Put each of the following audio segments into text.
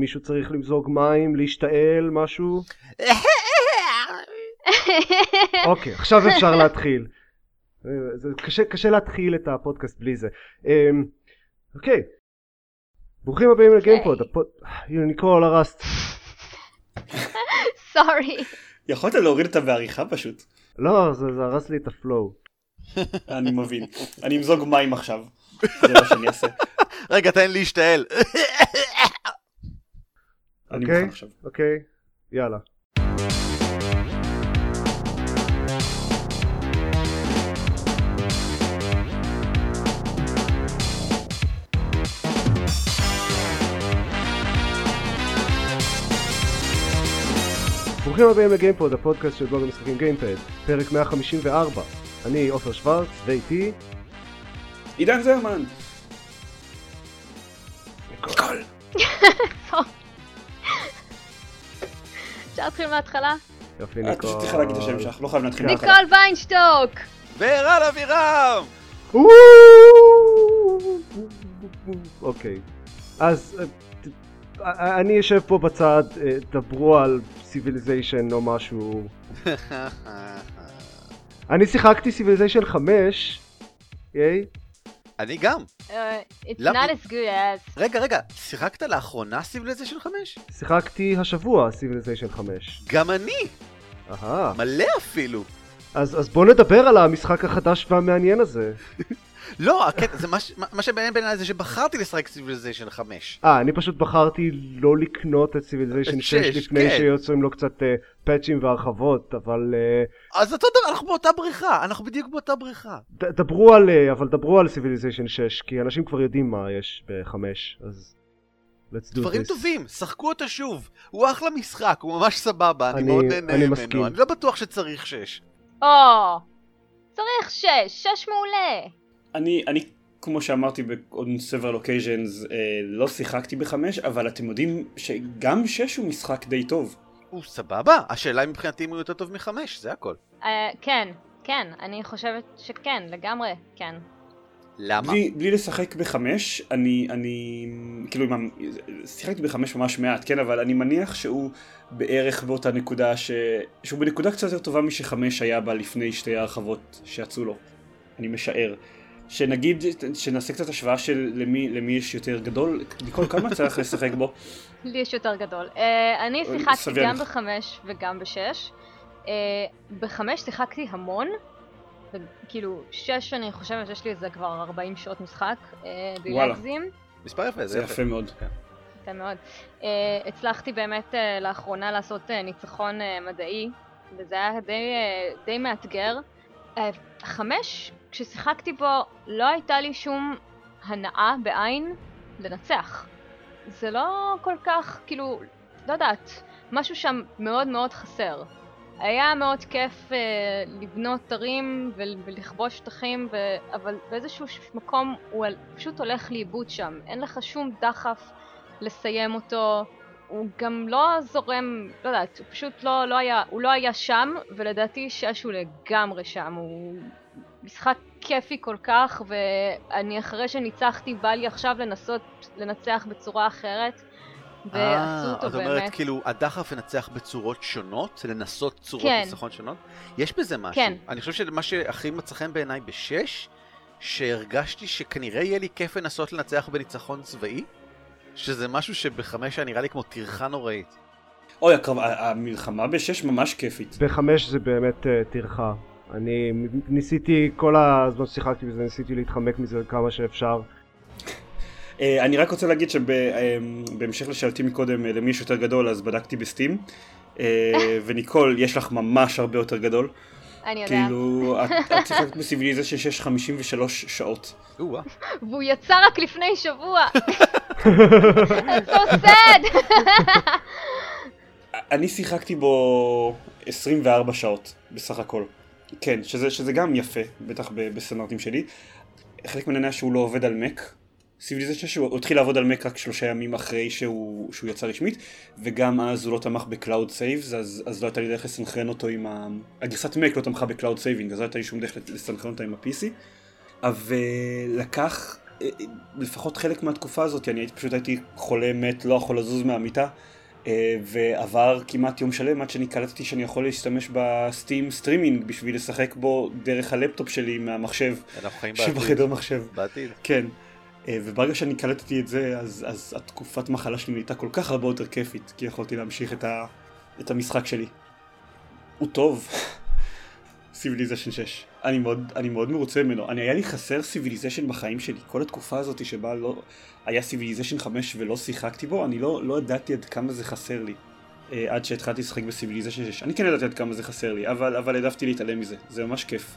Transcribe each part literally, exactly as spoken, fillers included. מישהו צריך למזוג מים, להשתעל, משהו? אוקיי, עכשיו אפשר להתחיל. זה קשה, קשה להתחיל את הפודקאסט בלי זה. אוקיי. ברוכים הבאים לגיימפוד. יוניקול הרסט. סורי. יכולת להוריד אותה בעריכה פשוט. לא, זה הרס לי את הפלואו. אני מבין. אני אמזוג מים עכשיו. זה מה שאני אעשה. רגע, תן להשתעל. אני מוכן עכשיו. אוקיי, יאללה. ברוכים הבאים לגיימפוד, הפודקאסט של בלוג המשחקים גיימפד, פרק מאה חמישים וארבע. אני אופר שוורץ, ואיתי... עידן זרמן! ניקול! טוב. אפשר להתחיל מההתחלה? יופי, ניקול. את פשוט צריכה להגיד את השם שלך, לא חייב להתחיל מההתחלה. ניקול ויינשטוק! ורן אבירם! אוקיי. אז... אני יושב פה בצד, דברו על סיביליזיישן או משהו. אני שיחקתי סיביליזיישן חמש. יאי. אני גם. It's not as good as... רגע, רגע, שיחקת לאחרונה סיביליזיישן חמש? שיחקתי השבוע סיביליזיישן חמש. גם אני. אהה. מלא אפילו. אז בואו נדבר על המשחק החדש והמעניין הזה. לא, מה שבעניין בעיניי זה שבחרתי לשחק סיביליזיישן חמש. אה, אני פשוט בחרתי לא לקנות את סיביליזיישן שש לפני שיוצרים לו קצת פאצ'ים והרחבות, אבל... אז אנחנו באותה בריכה, אנחנו בדיוק באותה בריכה. דברו על, אבל דברו על סיביליזיישן שש, כי אנשים כבר יודעים מה יש בחמש, אז... דברים טובים, שחקו אותה שוב, הוא אחלה משחק, הוא ממש סבבה, אני מאוד נהנה ממנו, אני לא בטוח שצריך שש. או, צריך שש, שש מעולה. אני, אני, כמו שאמרתי בעוד several occasions, אה, לא שיחקתי בחמש, אבל אתם יודעים שגם שש הוא משחק די טוב. הוא סבבה, השאלה מבחינתי אם הוא יותר טוב מחמש, זה הכל. אה, כן, כן, אני חושבת שכן, לגמרי, כן. למה? בלי, בלי לשחק בחמש, אני, אני, כאילו, שיחקתי בחמש ממש מעט, כן, אבל אני מניח שהוא בערך באותה נקודה, ש, שהוא בנקודה קצת יותר טובה משחמש היה בה לפני שתי הרחבות שיצאו לו. אני משער. שנגיד, שנעשה קצת השוואה של למי, למי יש יותר גדול, לכל כמה צריך לשחק בו? לי יש יותר גדול. Uh, אני שיחקתי גם בחמש וגם בשש. Uh, בחמש שיחקתי המון, וכאילו שש אני חושבת שיש לי איזה כבר ארבעים שעות משחק. Uh, וואלה, מספר יפה, זה יפה, יפה מאוד. כן. יפה מאוד. Uh, הצלחתי באמת uh, לאחרונה לעשות uh, ניצחון uh, מדעי, וזה היה די, uh, די מאתגר. Uh, חמש... כששיחקתי בו לא הייתה לי שום הנאה בעין לנצח. זה לא כל כך, כאילו, לא יודעת, משהו שם מאוד מאוד חסר. היה מאוד כיף אה, לבנות ערים ולכבוש שטחים, ו... אבל באיזשהו מקום הוא פשוט הולך לאיבוד שם. אין לך שום דחף לסיים אותו. הוא גם לא זורם, לא יודעת, הוא פשוט לא, לא היה, הוא לא היה שם, ולדעתי שש הוא לגמרי שם. הוא... משחק כיפי כל כך, ואני אחרי שניצחתי בא לי עכשיו לנסות לנצח בצורה אחרת, ועשו אותו באמת. זאת אומרת, כאילו, הדחף לנצח בצורות שונות, לנסות צורות ניצחון שונות? יש בזה משהו. אני חושב שמה שהכי מצא חן בעיניי בשש, שהרגשתי שכנראה יהיה לי כיף לנסות לנצח בניצחון צבאי, שזה משהו שבחמש נראה לי כמו טרחה נוראית. אוי, המלחמה בשש ממש כיפית. בחמש זה באמת טרחה. אני ניסיתי, כל הזמן שיחקתי בזה, ניסיתי להתחמק מזה כמה שאפשר. אני רק רוצה להגיד שבהמשך לשאלתי מקודם למי יש יותר גדול, אז בדקתי בסטים, וניקול, יש לך ממש הרבה יותר גדול. אני יודעת. כאילו, את שיחקת בסיביליזיישן שש חמישים ושלוש שעות. והוא יצא רק לפני שבוע. It's so sad. אני שיחקתי בו עשרים וארבע שעות בסך הכל. כן, שזה, שזה גם יפה, בטח בסטנדרטים שלי. חלק מנהנה שהוא לא עובד על מק. סיביליזיישן שהוא התחיל לעבוד על מק רק שלושה ימים אחרי שהוא, שהוא יצא רשמית, וגם אז הוא לא תמך בקלאוד סייבס, אז, אז לא הייתה לי דרך לסנכרן אותו עם ה... הגרסת מק לא תמכה בקלאוד סייבינג, אז לא הייתה לי שום דרך לסנכרן אותה עם ה-פי סי. אבל לקח לפחות חלק מהתקופה הזאת, אני פשוט הייתי חולה מת, לא יכול לזוז מהמיטה, ועבר כמעט יום שלם עד שאני קלטתי שאני יכול להשתמש בסטים סטרימינג בשביל לשחק בו דרך הלפטופ שלי מהמחשב שבחדר מחשב. בעתיד. כן, וברגע שאני קלטתי את זה, אז, אז התקופת מחלה שלי הייתה כל כך הרבה יותר כיפית, כי יכולתי להמשיך את, ה, את המשחק שלי. הוא טוב. Civilization שש. אני מאוד, אני מאוד מרוצה ממנו. אני, היה לי חסר Civilization בחיים שלי. כל התקופה הזאת שבה לא, היה Civilization חמש ולא שיחקתי בו, אני לא, לא ידעתי עד כמה זה חסר לי. עד שהתחלתי לשחק ב-Civilization שש. אני כן ידעתי עד כמה זה חסר לי, אבל, אבל העדפתי להתעלם מזה. זה ממש כיף.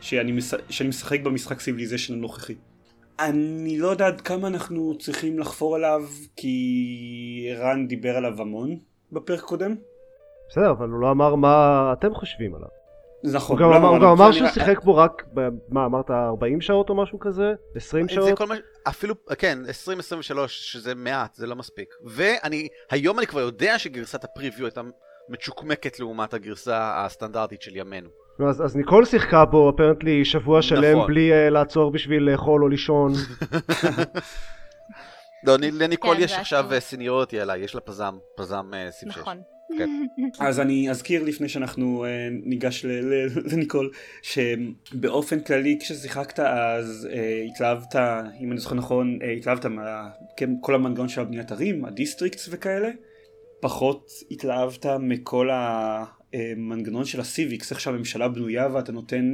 שאני, שאני משחק במשחק Civilization הנוכחי. אני לא יודע עד כמה אנחנו צריכים לחפור עליו, כי רן דיבר עליו המון בפרק קודם. בסדר, אבל הוא לא אמר מה אתם חושבים עליו. נכון. הוא גם אמר שהוא שיחק בו רק, מה אמרת, ארבעים שעות או משהו כזה? עשרים שעות? אפילו, כן, עשרים עשרים ושלוש, שזה מעט, זה לא מספיק. והיום אני כבר יודע שגרסת הפריוויו הייתה מצ'וקמקת לעומת הגרסה הסטנדרטית של ימינו. אז, אז ניקול שיחקה בו, אפרנטלי, שבוע שלם נכון. בלי uh, לעצור בשביל לאכול או לישון. לא, לניקול כן, יש עכשיו uh, סניוריטי עליי, יש לה פזם, פזם uh, סיב שש. נכון. כן. אז אני אזכיר לפני שאנחנו uh, ניגש ל- ל- לניקול, שבאופן כללי כששיחקת אז uh, התלהבת, אם אני זוכר נכון, uh, התלהבת מה, כל המנגנון של הבניית ערים, הדיסטריקטס וכאלה, פחות התלהבת מכל ה... מנגנון של הסיביקס, איך שהממשלה בנויה ואתה נותן,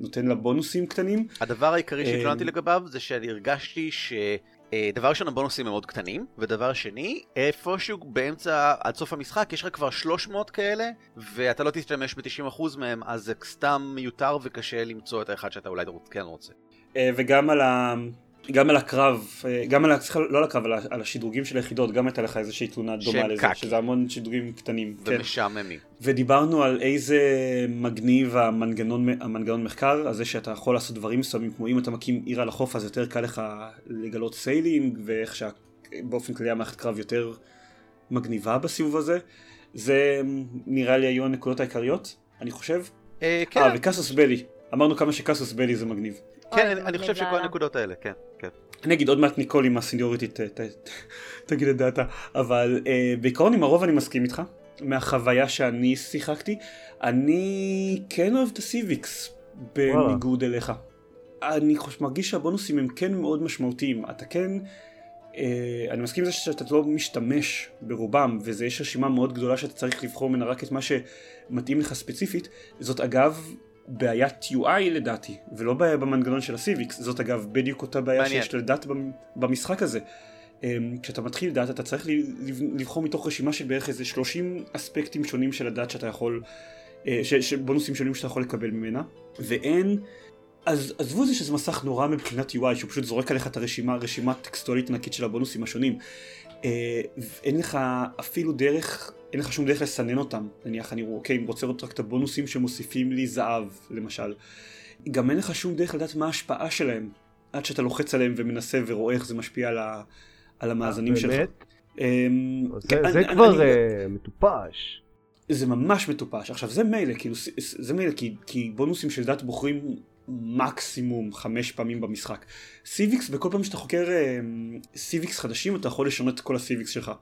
נותן לה בונוסים קטנים. הדבר העיקרי שהתלוננתי לגביו זה שאני הרגשתי שדבר ראשון הבונוסים הם מאוד קטנים, ודבר שני, איפשהו באמצע עד סוף המשחק יש לך כבר שלוש מאות כאלה ואתה לא תשתמש ב-תשעים אחוז מהם, אז זה סתם מיותר וקשה למצוא את האחד שאתה אולי כן רוצה. וגם על ה... גם על הקרב, גם על ה... לא על הקרב, על השדרוגים של היחידות, גם הייתה לך איזושהי תלונה דומה לזה, שזה המון שדרוגים קטנים. ומשעממים. כן. ודיברנו על איזה מגניב המנגנון, המנגנון מחקר, על זה שאתה יכול לעשות דברים מסוימים, כמו אם אתה מקים עיר על החוף, אז יותר קל לך לגלות סיילינג, ואיך שבאופן כללי המערכת קרב יותר מגניבה בסיבוב הזה. זה נראה לי היו הנקודות העיקריות, אני חושב. אה, כן. אה, וקסוס בלי. אמרנו כמה שקסוס בלי זה מגניב. כן, אני חושב שכל הנקודות האלה, כן, כן. אני אגיד עוד מעט ניקול עם הסניוריטית, תגיד את דעתה, אבל בעיקרון עם הרוב אני מסכים איתך, מהחוויה שאני שיחקתי, אני כן אוהב את הסיביקס בניגוד אליך. אני מרגיש שהבונוסים הם כן מאוד משמעותיים, אתה כן, אני מסכים עם זה שאתה לא משתמש ברובם, וזה יש רשימה מאוד גדולה שאתה צריך לבחור מן רק את מה שמתאים לך ספציפית, זאת אגב, בעיית יו איי לדעתי, ולא בעיה במנגנון של הסיביקס, זאת אגב בדיוק אותה בעיה מעניין. שיש לדעת במשחק הזה. כשאתה מתחיל לדעת אתה צריך לבחור מתוך רשימה של בערך איזה שלושים אספקטים שונים של הדעת שאתה יכול, ש, שבונוסים שונים שאתה יכול לקבל ממנה, ואין, אז עזבו זה שזה מסך נורא מבחינת יו איי, שהוא פשוט זורק עליך את הרשימה, רשימה טקסטואלית ענקית של הבונוסים השונים. אין לך אפילו דרך... אין לך שום דרך לסנן אותם, נניח אני רואה, אוקיי, אם רוצה רק את הבונוסים שמוסיפים לי זהב, למשל. גם אין לך שום דרך לדעת מה ההשפעה שלהם, עד שאתה לוחץ עליהם ומנסה ורואה איך זה משפיע על, ה... על המאזנים שלך. באמת? זה, אני, זה אני, כבר אני... מטופש. זה ממש מטופש. עכשיו, זה מילא, כאילו, זה מילא, כי, כי בונוסים של דעת בוחרים מקסימום חמש פעמים במשחק. סיביקס, בכל פעם שאתה חוקר סיביקס חדשים, אתה יכול לשנות את כל הסיביקס שלך.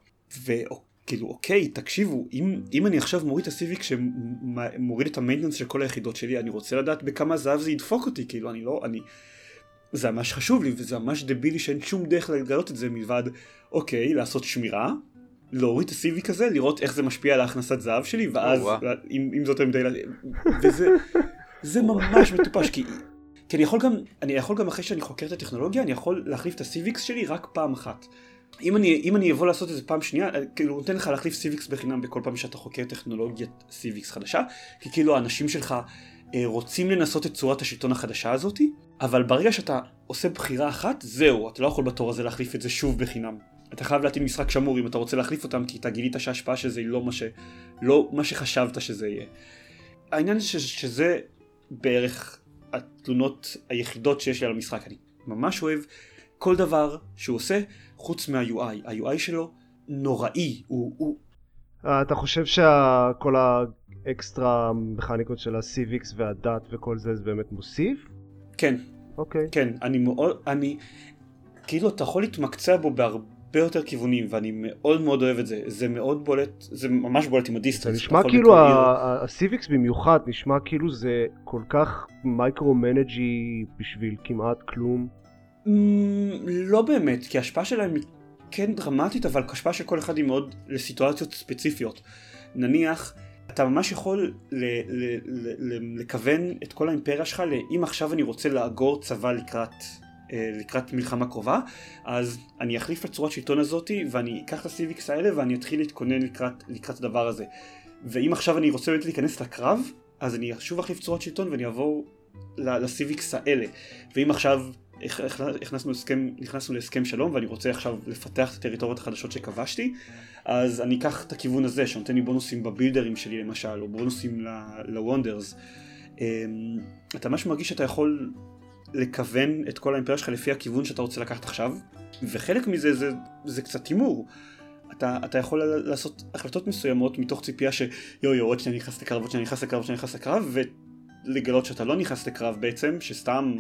ואוקיי. כאילו, אוקיי, תקשיבו, אם, אם אני עכשיו מוריד את הסיביק שמוריד את המיינטנס של כל היחידות שלי, אני רוצה לדעת בכמה זהב זה ידפוק אותי, כאילו, אני לא, אני... זה ממש חשוב לי, וזה ממש דבילי שאין שום דרך לגלות את זה מלבד, אוקיי, לעשות שמירה, להוריד את הסיביק הזה, לראות איך זה משפיע על ההכנסת זהב שלי, ואז, אם, אם זאת המדי... וזה, זה ממש מטופש, כי... כי אני יכול גם, אני יכול גם אחרי שאני חוקר את הטכנולוגיה, אני יכול להחליף את הסביקס שלי רק פעם אחת. אם אני, אם אני אבוא לעשות את זה פעם שנייה, כאילו נותן לך להחליף סיביקס בחינם בכל פעם שאתה חוקר טכנולוגיית סיביקס חדשה, כי כאילו האנשים שלך אה, רוצים לנסות את צורת השלטון החדשה הזאת, אבל ברגע שאתה עושה בחירה אחת, זהו, אתה לא יכול בתור הזה להחליף את זה שוב בחינם. אתה חייב להטיל משחק שמור אם אתה רוצה להחליף אותם, כי אתה גילית שההשפעה שזה היא לא מה, ש... לא מה שחשבת שזה יהיה. העניין ש... שזה בערך התלונות היחידות שיש לי על המשחק, אני ממש אוהב כל דבר שהוא עושה, חוץ מה-יו איי. ה-יו איי שלו נוראי. הוא, הוא... אתה חושב שכל האקסטרה מכניקות של ה-Civics והדת וכל זה, זה באמת מוסיף? כן. אוקיי. כן, אני מאוד... אני... כאילו אתה יכול להתמקצע בו בהרבה יותר כיוונים, ואני מאוד מאוד אוהב את זה. זה מאוד בולט, זה ממש בולט עם הדיסטרס. זה נשמע כאילו, הסיביקס במיוחד, נשמע כאילו זה כל כך מייקרו-מנג'י בשביל כמעט כלום. לא באמת, כי ההשפעה שלהם היא כן דרמטית, אבל ההשפעה של כל אחד היא מאוד לסיטואציות ספציפיות. נניח, אתה ממש יכול ל- ל- ל- ל- לכוון את כל האימפריה שלך, אם עכשיו אני רוצה לאגור צבא לקראת, לקראת מלחמה קרובה, אז אני אחליף לצורת שלטון הזאת, ואני אקח את הסיביקס האלה, ואני אתחיל להתכונן לקראת, לקראת הדבר הזה. ואם עכשיו אני רוצה להיכנס לקרב, אז אני שוב אחליף צורת שלטון, ואני אעבור לסיביקס האלה. ואם עכשיו הכנסנו להסכם, נכנסנו להסכם שלום, ואני רוצה עכשיו לפתח את הטריטוריות החדשות שכבשתי, אז אני אקח את הכיוון הזה, שנותן לי בונוסים בבילדרים שלי למשל, או בונוסים לוונדרס. אתה ממש מרגיש שאתה יכול לכוון את כל האימפריה שלך לפי הכיוון שאתה רוצה לקחת עכשיו, וחלק מזה זה, זה קצת תימור. אתה, אתה יכול לעשות החלטות מסוימות מתוך ציפייה ש, יו, יו, עוד שאני נכנס לקרב, עוד שאני נכנס לקרב, עוד שאני נכנס לקרב, ולגלות שאתה לא נכנס לקרב בעצם, שסתם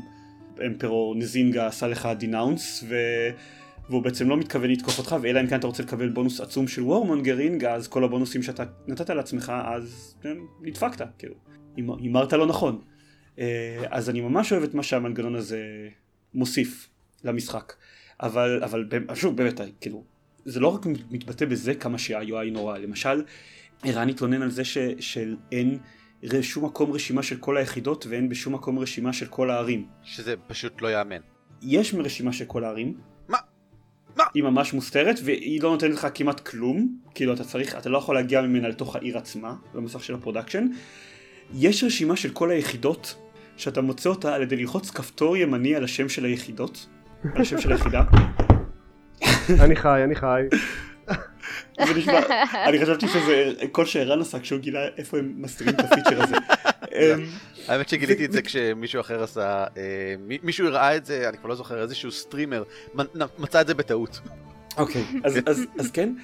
אמפרור נזינגה עשה לך דינאונס, והוא בעצם לא מתכוון לתקוף אותך, ואלא אם כן אתה רוצה לקבל בונוס עצום של וורמונגרינג, אז כל הבונוסים שאתה נתת לעצמך, אז נדפקת, כאילו. אמרת לא נכון. אז אני ממש אוהב את מה שהמנגנון הזה מוסיף למשחק. אבל, אבל, שוב, באמת, כאילו, זה לא רק מתבטא בזה כמה שה-יו איי נורא. למשל, ערן התלונן על זה שאין בשום מקום רשימה של כל היחידות, ואין בשום מקום רשימה של כל הערים. שזה פשוט לא יאמן. יש מרשימה של כל הערים. מה? מה? היא ממש מוסתרת, והיא לא נותנת לך כמעט כלום. כאילו, אתה צריך, אתה לא יכול להגיע ממנה לתוך העיר עצמה, למסך של הפרודקשן. יש רשימה של כל היחידות, שאתה מוצא אותה על ידי ללחוץ כפתור ימני על השם של היחידות. על השם של היחידה. אני חי, אני חי. ונשמע, אני חשבתי שזה כל שערן עשה כשהוא גילה איפה הם מסתירים את הפיצ'ר הזה. האמת שגיליתי את זה כשמישהו אחר עשה, מישהו הראה את זה, אני כבר לא זוכר, איזשהו סטרימר מצא את זה בטעות. אוקיי, אז כן,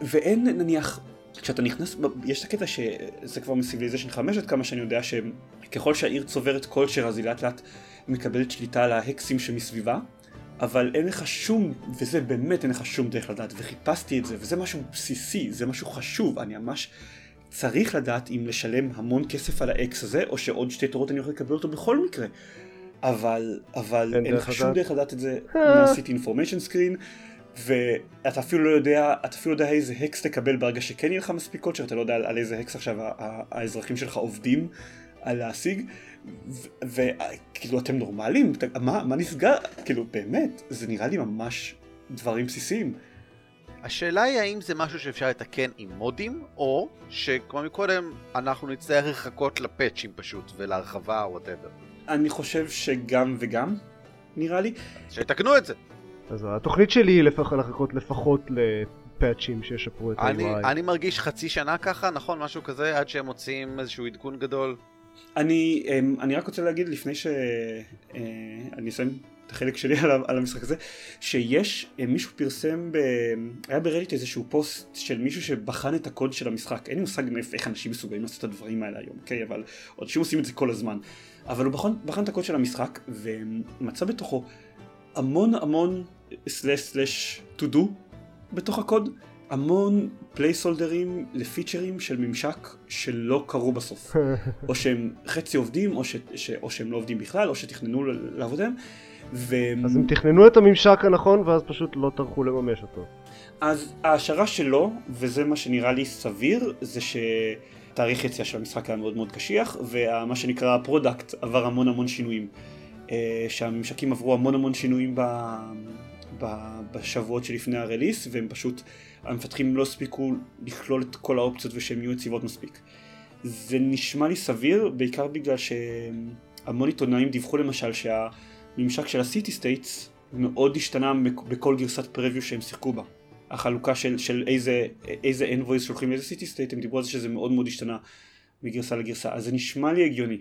ואין נניח, כשאתה נכנס, יש את הקטע שזה כבר מסיביליזיישן חמש, עד כמה שאני יודע שככל שהעיר צוברת קולצ'ר, אז היא לאט לאט מקבלת שליטה על ההקסים שמסביבה, אבל אין לך שום, וזה באמת אין לך שום דרך לדעת, וחיפשתי את זה, וזה משהו בסיסי, זה משהו חשוב, אני ממש צריך לדעת אם לשלם המון כסף על האקס הזה, או שעוד שתי תורות אני יכול לקבל אותו בכל מקרה. אבל, אבל אין לך שום דרך לדעת את זה, נעשיתי אינפורמיישן סקרין, ואתה אפילו לא יודע, אתה אפילו יודע איזה הקס תקבל ברגע שכן יהיה לך מספיקות, שאתה לא יודע על איזה הקס עכשיו האזרחים שלך עובדים על להשיג, וכאילו אתם נורמלים, מה נסגר? כאילו באמת, זה נראה לי ממש דברים בסיסיים. השאלה היא האם זה משהו שאפשר לתקן עם מודים, או שכמו מקודם אנחנו נצטרך לחכות לפאצ'ים פשוט ולהרחבה או whatever. אני חושב שגם וגם, נראה לי. שתקנו את זה. אז התוכנית שלי היא לחכות לפחות לפאצ'ים שישפרו את ה-יו איי. אני מרגיש חצי שנה ככה, נכון? משהו כזה, עד שהם מוצאים איזשהו עדכון גדול. אני, אני רק רוצה להגיד לפני שאני אסיים את החלק שלי על המשחק הזה, שיש מישהו פרסם, ב... היה ברדיט איזשהו פוסט של מישהו שבחן את הקוד של המשחק. אין לי מושג איך אנשים מסוגלים לעשות את הדברים האלה היום, אוקיי? אבל אנשים עושים את זה כל הזמן. אבל הוא בחן, בחן את הקוד של המשחק ומצא בתוכו המון המון סלש סלש to do בתוך הקוד, המון פלייסולדרים לפיצ'רים של ממשק שלא קרו בסוף, או שהם חצי עובדים, או, ש, ש, או שהם לא עובדים בכלל, או שתכננו לעבוד עליהם. ו... אז הם תכננו את הממשק הנכון, ואז פשוט לא טרחו לממש אותו. אז ההשערה שלו, וזה מה שנראה לי סביר, זה שתאריך יציאה של המשחק היה מאוד מאוד קשיח, ומה שנקרא הפרודקט עבר המון המון שינויים. שהממשקים עברו המון המון שינויים ב... ב... בשבועות שלפני הרליס, והם פשוט המפתחים לא הספיקו לכלול את כל האופציות ושהם יהיו יציבות מספיק. זה נשמע לי סביר, בעיקר בגלל שהמון עיתונאים דיווחו למשל שהממשק של הסיטי סטייטס מאוד השתנה בכל גרסת פריוויו שהם שיחקו בה. החלוקה של, של איזה, איזה אנבויז שולחים לאיזה סיטי סטייט, הם דיברו על זה שזה מאוד מאוד השתנה מגרסה לגרסה, אז זה נשמע לי הגיוני.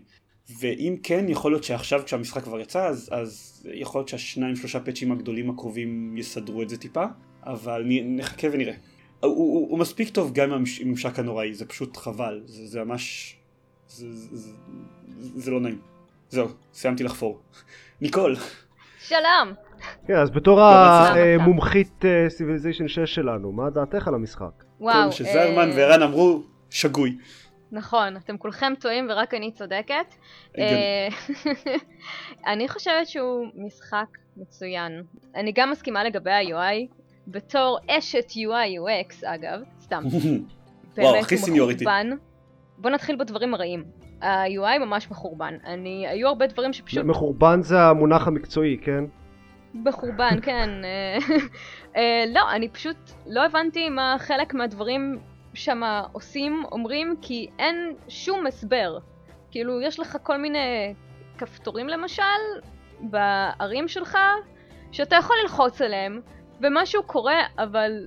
ואם כן, יכול להיות שעכשיו כשהמשחק כבר יצא, אז, אז יכול להיות שהשניים שלושה פאצ'ים הגדולים הקרובים יסדרו את זה טיפה, אבל נחכה ונראה. הוא, הוא, הוא מספיק טוב גם עם הממשק הנוראי, זה פשוט חבל, זה, זה ממש... זה, זה, זה, זה לא נעים. זהו, סיימתי לחפור. ניקול! שלום. כן, אז בתור המומחית סיביליזיישן שש שלנו, מה דעתך על המשחק? וואו. שזרמן ורן אמרו שגוי. נכון, אתם כולכם טועים ורק אני צודקת. אני חושבת שהוא משחק מצוין. אני גם מסכימה לגבי ה-יו איי, בתור אשת יו איי יו אקס אגב, סתם. וואו, הכי סניוריטי. בוא נתחיל בדברים הרעים. ה-יו איי ממש מחורבן. אני, היו הרבה דברים שפשוט... מחורבן זה המונח המקצועי, כן? בחורבן, כן. לא, אני פשוט לא הבנתי מה חלק מהדברים שמה עושים, אומרים, כי אין שום הסבר. כאילו, יש לך כל מיני כפתורים למשל, בערים שלך, שאתה יכול ללחוץ עליהם, ומשהו קורה, אבל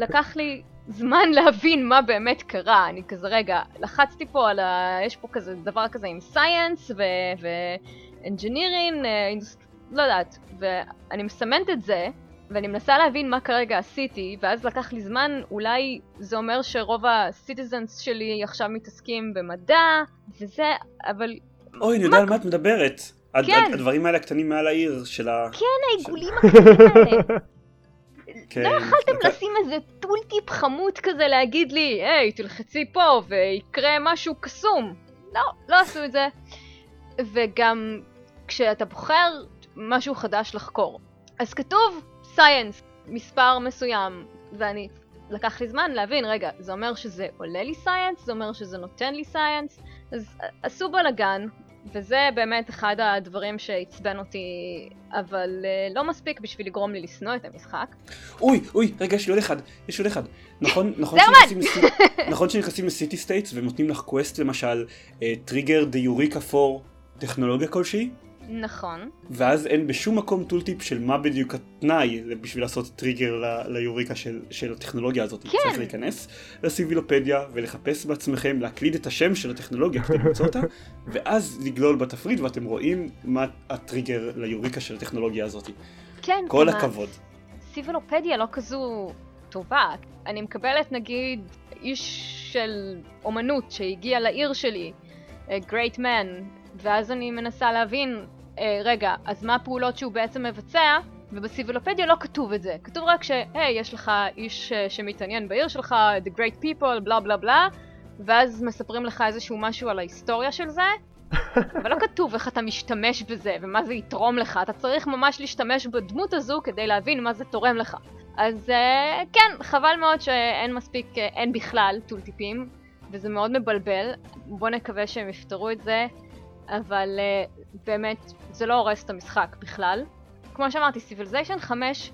לקח לי... זמן להבין מה באמת קרה, אני כזה רגע, לחצתי פה על ה... יש פה כזה דבר כזה עם סייאנס ואנג'ינירינג, לא יודעת, ואני מסמנת את זה, ואני מנסה להבין מה כרגע עשיתי, ואז לקח לי זמן, אולי זה אומר שרוב הסיטיזנס שלי עכשיו מתעסקים במדע, וזה, אבל... אוי, אני יודע על מה את מדברת, הדברים האלה הקטנים מעל העיר של ה... כן, העיגולים הקטנים האלה. לא יכלתם לשים איזה טול טיפ חמוד כזה להגיד לי, היי, תלחצי פה ויקרה משהו קסום. לא, לא עשו את זה. וגם כשאתה בוחר משהו חדש לחקור, אז כתוב סייאנס, מספר מסוים, ואני, לקח לי זמן להבין, רגע, זה אומר שזה עולה לי סייאנס, זה אומר שזה נותן לי סייאנס, אז עשו בלגן. וזה באמת אחד הדברים שהצבן אותי, אבל uh, לא מספיק בשביל לגרום לי לסנוע את המשחק. אוי, אוי, רגע, יש לי עוד אחד, יש עוד אחד. נכון, נכון שנכנסים לסיטי סטייטס ונותנים לך קווסט למשל, טריגר דה יוריקה פור טכנולוגיה כלשהי. נכון. ואז אין בשום מקום טולטיפ של מה בדיוק התנאי בשביל לעשות טריגר ליוריקה של, של הטכנולוגיה הזאת. כן. צריך להיכנס לסיבילופדיה ולחפש בעצמכם, להקליד את השם של הטכנולוגיה כדי למצוא אותה, ואז לגלול בתפריט ואתם רואים מה הטריגר ליוריקה של הטכנולוגיה הזאת. כן. כל הכבוד. סיבילופדיה לא כזו טובה. אני מקבלת נגיד איש של אומנות שהגיע לעיר שלי, great man, ואז אני מנסה להבין, אה, רגע, אז מה הפעולות שהוא בעצם מבצע, ובסיבילופדיה לא כתוב את זה. כתוב רק ש, היי, יש לך איש אה, שמתעניין בעיר שלך, the great people, בלה בלה בלה, ואז מספרים לך איזשהו משהו על ההיסטוריה של זה, אבל לא כתוב איך אתה משתמש בזה, ומה זה יתרום לך. אתה צריך ממש להשתמש בדמות הזו כדי להבין מה זה תורם לך. אז אה, כן, חבל מאוד שאין מספיק, אה, אין בכלל טול טיפים, וזה מאוד מבלבל. בוא נקווה שהם יפתרו את זה. אבל uh, באמת זה לא הורס את המשחק בכלל. כמו שאמרתי, סיביליזיישן חמש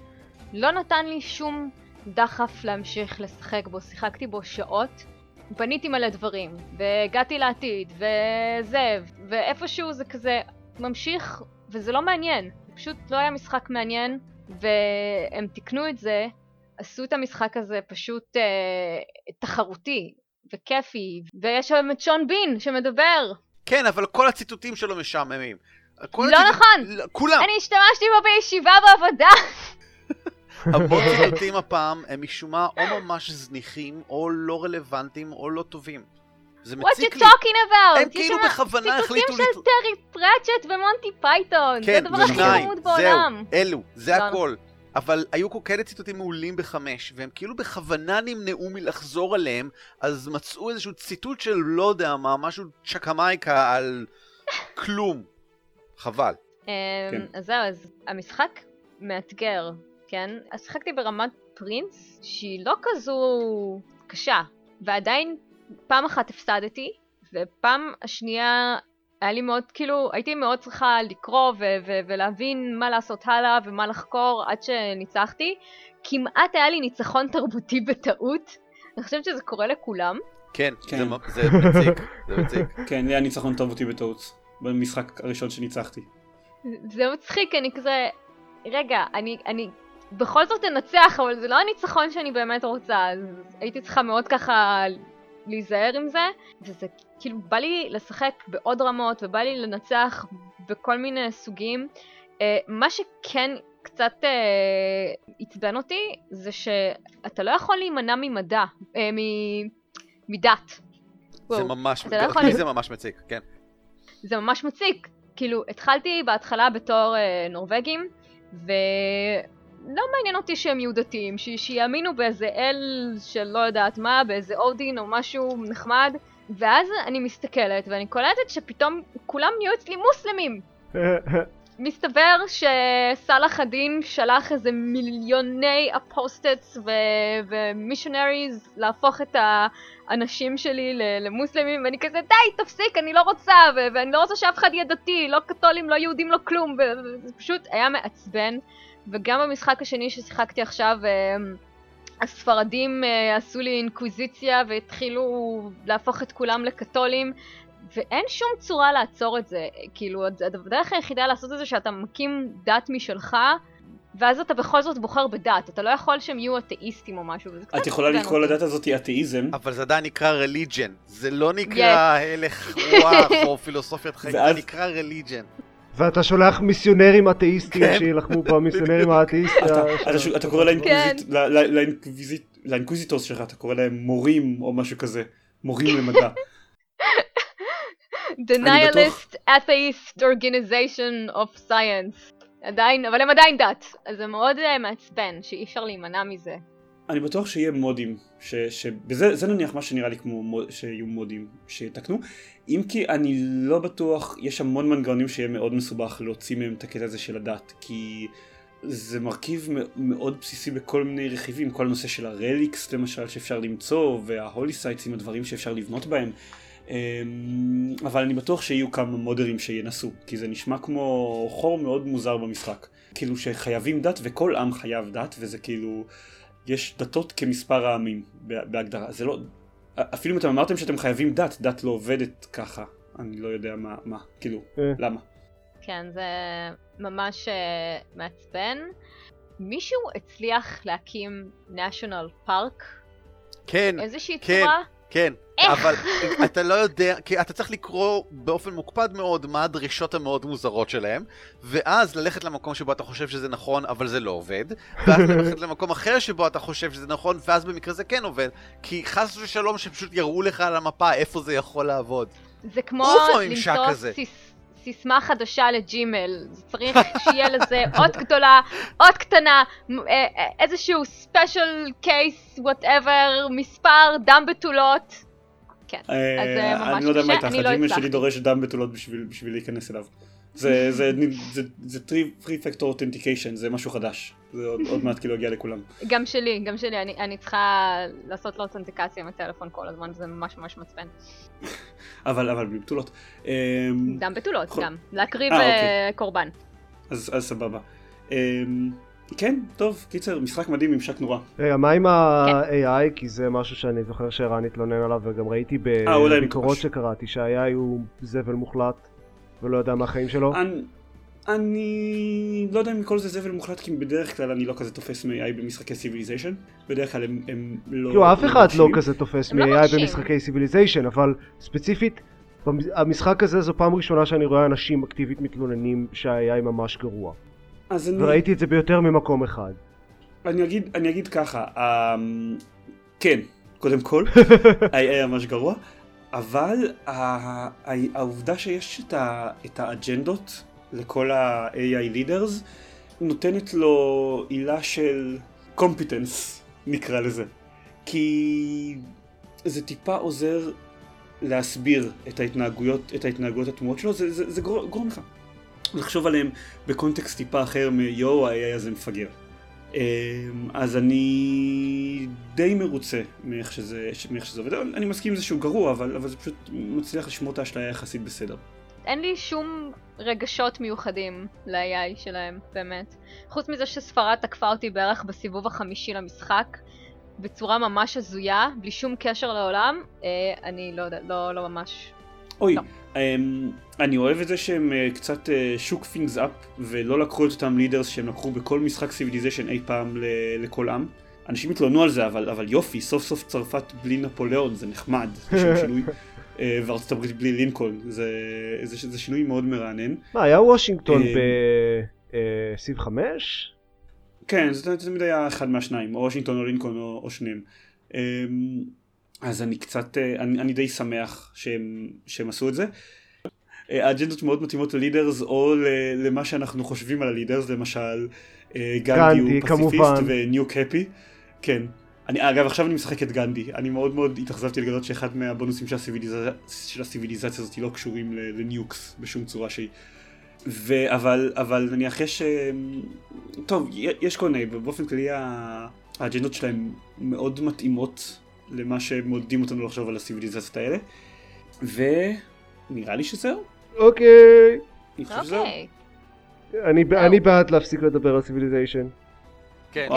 לא נתן לי שום דחף להמשיך לשחק בו. שיחקתי בו שעות, בניתי מלא דברים, והגעתי לעתיד, וזה, ואיפשהו זה כזה ממשיך, וזה לא מעניין. פשוט לא היה משחק מעניין, והם תיקנו את זה, עשו את המשחק הזה פשוט uh, תחרותי וכיפי, ויש שם את שון בין שמדבר. כן, אבל כל הציטוטים שלו משעממים. לא נכון! כולם! אני השתמשתי בו בישיבה בעבודה! המון ציטוטים הפעם הם משום מה או ממש זניחים, או לא רלוונטיים, או לא טובים. זה מציק לי. What you talking about? הם כאילו בכוונה החליטו... ציטוטים של טרי פרצ'ט ומונטי פייתון. זה הדבר הכי חמוד בעולם. זהו, אלו, זה הכל. אבל היו כאלה ציטוטים מעולים בחמש, והם כאילו בכוונה נמנעו מלחזור עליהם, אז מצאו איזשהו ציטוט של לא יודע מה, משהו צ'קמייקה על כלום. חבל. אז זהו, אז המשחק מאתגר, כן? אז שחקתי ברמת פרינס, שהיא לא כזו קשה, ועדיין פעם אחת הפסדתי, ופעם השנייה... היה לי מאוד, כאילו, הייתי מאוד צריכה לקרוא ו- ו- ולהבין מה לעשות הלאה ומה לחקור עד שניצחתי. כמעט היה לי ניצחון תרבותי בטעות. אני חושבת שזה קורה לכולם. כן, כן. זה, זה מציק, זה מציק. כן, היה ניצחון תרבותי בטעות, במשחק הראשון שניצחתי. זה מצחיק, אני כזה, רגע, אני, אני בכל זאת אנצח, אבל זה לא הניצחון שאני באמת רוצה. הייתי צריכה מאוד ככה... להיזהר עם זה, וזה כאילו בא לי לשחק בעוד רמות, ובא לי לנצח בכל מיני סוגים. Uh, מה שכן קצת uh, הצבן אותי, זה שאתה לא יכול להימנע ממדע, uh, מ... מדת. זה ממש, זה לא יכול... זה ממש מציק, כן. זה ממש מציק, כאילו, התחלתי בהתחלה בתור אה, נורווגים, ולא מעניין אותי שהם יהודתיים, ש... שיאמינו באיזה אל של לא יודעת מה, באיזה אודין או משהו נחמד, ואז אני מסתכלת ואני קולטת שפתאום כולם נהיו אצלי מוסלמים. מסתבר שסלח הדין שלח איזה מיליוני אפוסטטס ו- ומישונריז להפוך את האנשים שלי למוסלמים, ואני כזה די תפסיק, אני לא רוצה, ו- ואני לא רוצה שאף אחד יהיה דתי, לא קתולים, לא יהודים, לא כלום, וזה פשוט היה מעצבן. וגם במשחק השני ששיחקתי עכשיו, הספרדים עשו לי אינקוויזיציה והתחילו להפוך את כולם לקתולים, ואין שום צורה לעצור את זה. כאילו, הדרך היחידה לעשות את זה שאתה מקים דת משלך, ואז אתה בכל זאת בוחר בדת. אתה לא יכול שהם יהיו אתאיסטים או משהו. את יכולה לקרוא לדת הזאת אתאיזם. אבל זה עדיין נקרא רליג'ן. זה לא נקרא הלך רוח או פילוסופיית חיים, זה נקרא רליג'ן. ואתה שולח מיסיונרים אתאיסטים שילחמו פה, מיסיונרים האתאיסטים. אתה קורא לאינקוויזיטוס שלך, אתה קורא להם מורים או משהו כזה. מורים למדע. Denialist Atheist Organization of Science. עדיין, אבל הם עדיין דת, אז זה מאוד מעצבן שאי אפשר להימנע מזה. אני בטוח שיהיה מודים, זה נניח מה שנראה לי כמו שיהיו מודים שיתקנו, אם כי אני לא בטוח, יש המון מנגנונים שיהיה מאוד מסובך להוציא מהם את הקטע הזה של הדת, כי זה מרכיב מאוד בסיסי בכל מיני רכיבים, כל הנושא של הרליקס למשל שאפשר למצוא, וההולי סייטס עם הדברים שאפשר לבנות בהם, אבל אני בטוח שיהיו כמה מודרים שינסו, כי זה נשמע כמו חור מאוד מוזר במשחק, כאילו שחייבים דת וכל עם חייב דת, וזה כאילו יש דתות כמספר העמים בהגדרה, זה לא, אפילו אם אתם אמרתם שאתם חייבים דת, דת לא עובדת ככה, אני לא יודע מה, מה, כאילו, למה? כן, זה ממש מעצבן. מישהו הצליח להקים national park? כן, איזושהי צורה? כן, אבל אתה לא יודע, כי אתה צריך לקרוא באופן מוקפד מאוד מה הדרישות המאוד מוזרות שלהם, ואז ללכת למקום שבו אתה חושב שזה נכון, אבל זה לא עובד, ואז ללכת למקום אחר שבו אתה חושב שזה נכון, ואז במקרה זה כן עובד, כי חס ושלום שפשוט יראו לך על המפה איפה זה יכול לעבוד. זה כמו למצוא סיסמה חדשה לג'ימל, צריך שיהיה לזה עוד גדולה, עוד קטנה, איזשהו ספשייל קייס, וואטאבר, מספר, דם בתולות. כן, אז זה ממש קשה, אני לא יודע מה איתך, הג'ימל שלי דורש דם בתולות בשביל להיכנס אליו. זה three-factor authentication, זה משהו חדש, זה עוד מעט כאילו הגיע לכולם. גם שלי, גם שלי, אני צריכה לעשות לו אותנטיקציה עם הטלפון כל הזמן, זה ממש ממש מצפן. אבל בלי בתולות. דם בתולות גם, להקריב קורבן. אז סבבה. כן, טוב, קיצר, משחק מדהים, ממשק נורא. רגע, מה עם ה-איי איי? כי זה משהו שאני זוכר שהרן התלונן עליו, וגם ראיתי בביקורות שקראתי, שה-איי איי הוא זבל מוחלט. ולא יודע מה החיים שלו? אני, אני לא יודע אם כל זה זבל מוחלט, כי בדרך כלל אני לא כזה תופס מ-איי איי במשחקי סיביליזיישן. בדרך כלל הם, הם לא... כאילו אף אחד לא כזה תופס מ-איי איי במשחקי סיביליזיישן, אבל ספציפית, המשחק הזה זו פעם ראשונה שאני רואה אנשים אקטיבית מתלוננים שה-איי איי ממש גרוע. אז אני... וראיתי את זה ביותר ממקום אחד. אני אגיד, אני אגיד ככה, אה, כן, קודם כל, איי איי ממש גרוע. אבל העובדה שיש את האג'נדות לכל ה-איי איי leaders נותנת לו עילה של competence, נקרא לזה, כי זה טיפה עוזר להסביר את ההתנהגויות, את ההתנהגויות התמורות שלו, זה, זה, זה גורם לך לחשוב עליהם בקונטקסט טיפה אחר מיו, ה-איי איי הזה מפגר. אז אני די מרוצה מאיך שזה, מאיך שזה עובד. אני מסכים עם זה שהוא גרוע, אבל, אבל זה פשוט מצליח לשמור את האשליה יחסית בסדר. אין לי שום רגשות מיוחדים ל-איי איי שלהם, באמת. חוץ מזה שספרד תקפה אותי בערך בסיבוב החמישי למשחק, בצורה ממש הזויה, בלי שום קשר לעולם, אני לא יודע, לא, לא ממש... אוי, לא. אני אוהב את זה שהם קצת shook things up ולא לקחו את אותם לידרס שהם לקחו בכל משחק סיביליזיישן אי פעם לכל עם. אנשים התלונו על זה, אבל, אבל יופי, סוף סוף צרפת בלי נפוליאון, זה נחמד, זה שם שינוי, וארצות הברית בלי לינקולן, זה, זה, זה, זה שינוי מאוד מרענן. מה, היה וושינגטון בסיב חמש? כן, זה תמיד היה אחד מהשניים, או וושינגטון או לינקולן או, או שניהם. אז אני קצת, אני, אני די שמח שהם, שהם עשו את זה. האג'נדות מאוד מתאימות ללידרס, או למה שאנחנו חושבים על הלידרס, למשל גנדי הוא פציפיסט וניו קאפי. כן, אני, אגב עכשיו אני משחק את גנדי, אני מאוד מאוד התאכזבתי לגלות שאחד מהבונוסים של הסיביליזציה הזאת לא קשורים לניוקס בשום צורה שהיא. ו- אבל, אבל נניח יש... טוב, יש כל מיני, באופן כללי האג'נדות שלהם מאוד מתאימות למה שמודדים אותנו לחשוב על הסיביליזציות האלה, ונראה לי שזהו. אוקיי. אוקיי. אני בעד להפסיק לדבר על סיביליזיישן. כן.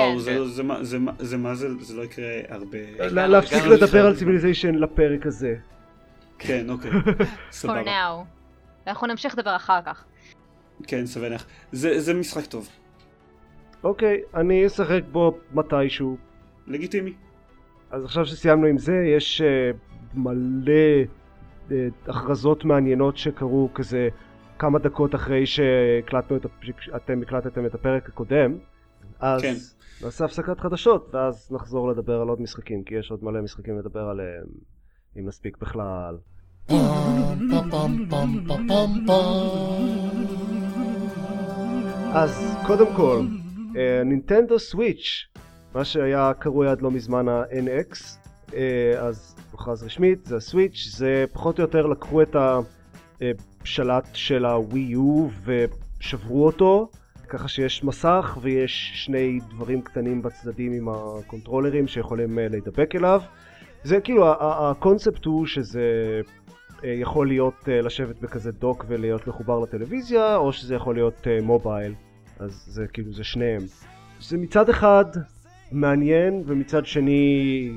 זה מה זה, זה לא יקרה הרבה... להפסיק לדבר על סיביליזיישן לפרק הזה. כן, אוקיי. סבבה. for now. אנחנו נמשיך לדבר אחר כך. כן, סבנך. זה משחק טוב. אוקיי, אני אשחק בו מתישהו. לגיטימי. אז עכשיו שסיימנו עם זה, יש מלא הכרזות מעניינות שקרו כזה כמה דקות אחרי שאתם הקלטתם את הפרק הקודם. אז כן. נעשה הפסקת חדשות, ואז נחזור לדבר על עוד משחקים, כי יש עוד מלא משחקים לדבר עליהם, אם נספיק בכלל. אז קודם כל, נינטנדו סוויץ', מה שהיה קרוי עד לא מזמן ה-אן אקס, אז הוכרז רשמית, זה הסוויץ', זה פחות או יותר לקחו את השלט של הווי יו ושברו אותו, ככה שיש מסך ויש שני דברים קטנים בצדדים עם הקונטרולרים שיכולים להידבק אליו. זה כאילו, הקונספט הוא שזה יכול להיות לשבת בכזה דוק ולהיות לחובר לטלוויזיה, או שזה יכול להיות מובייל, אז זה כאילו זה שניהם. זה מצד אחד מעניין, ומצד שני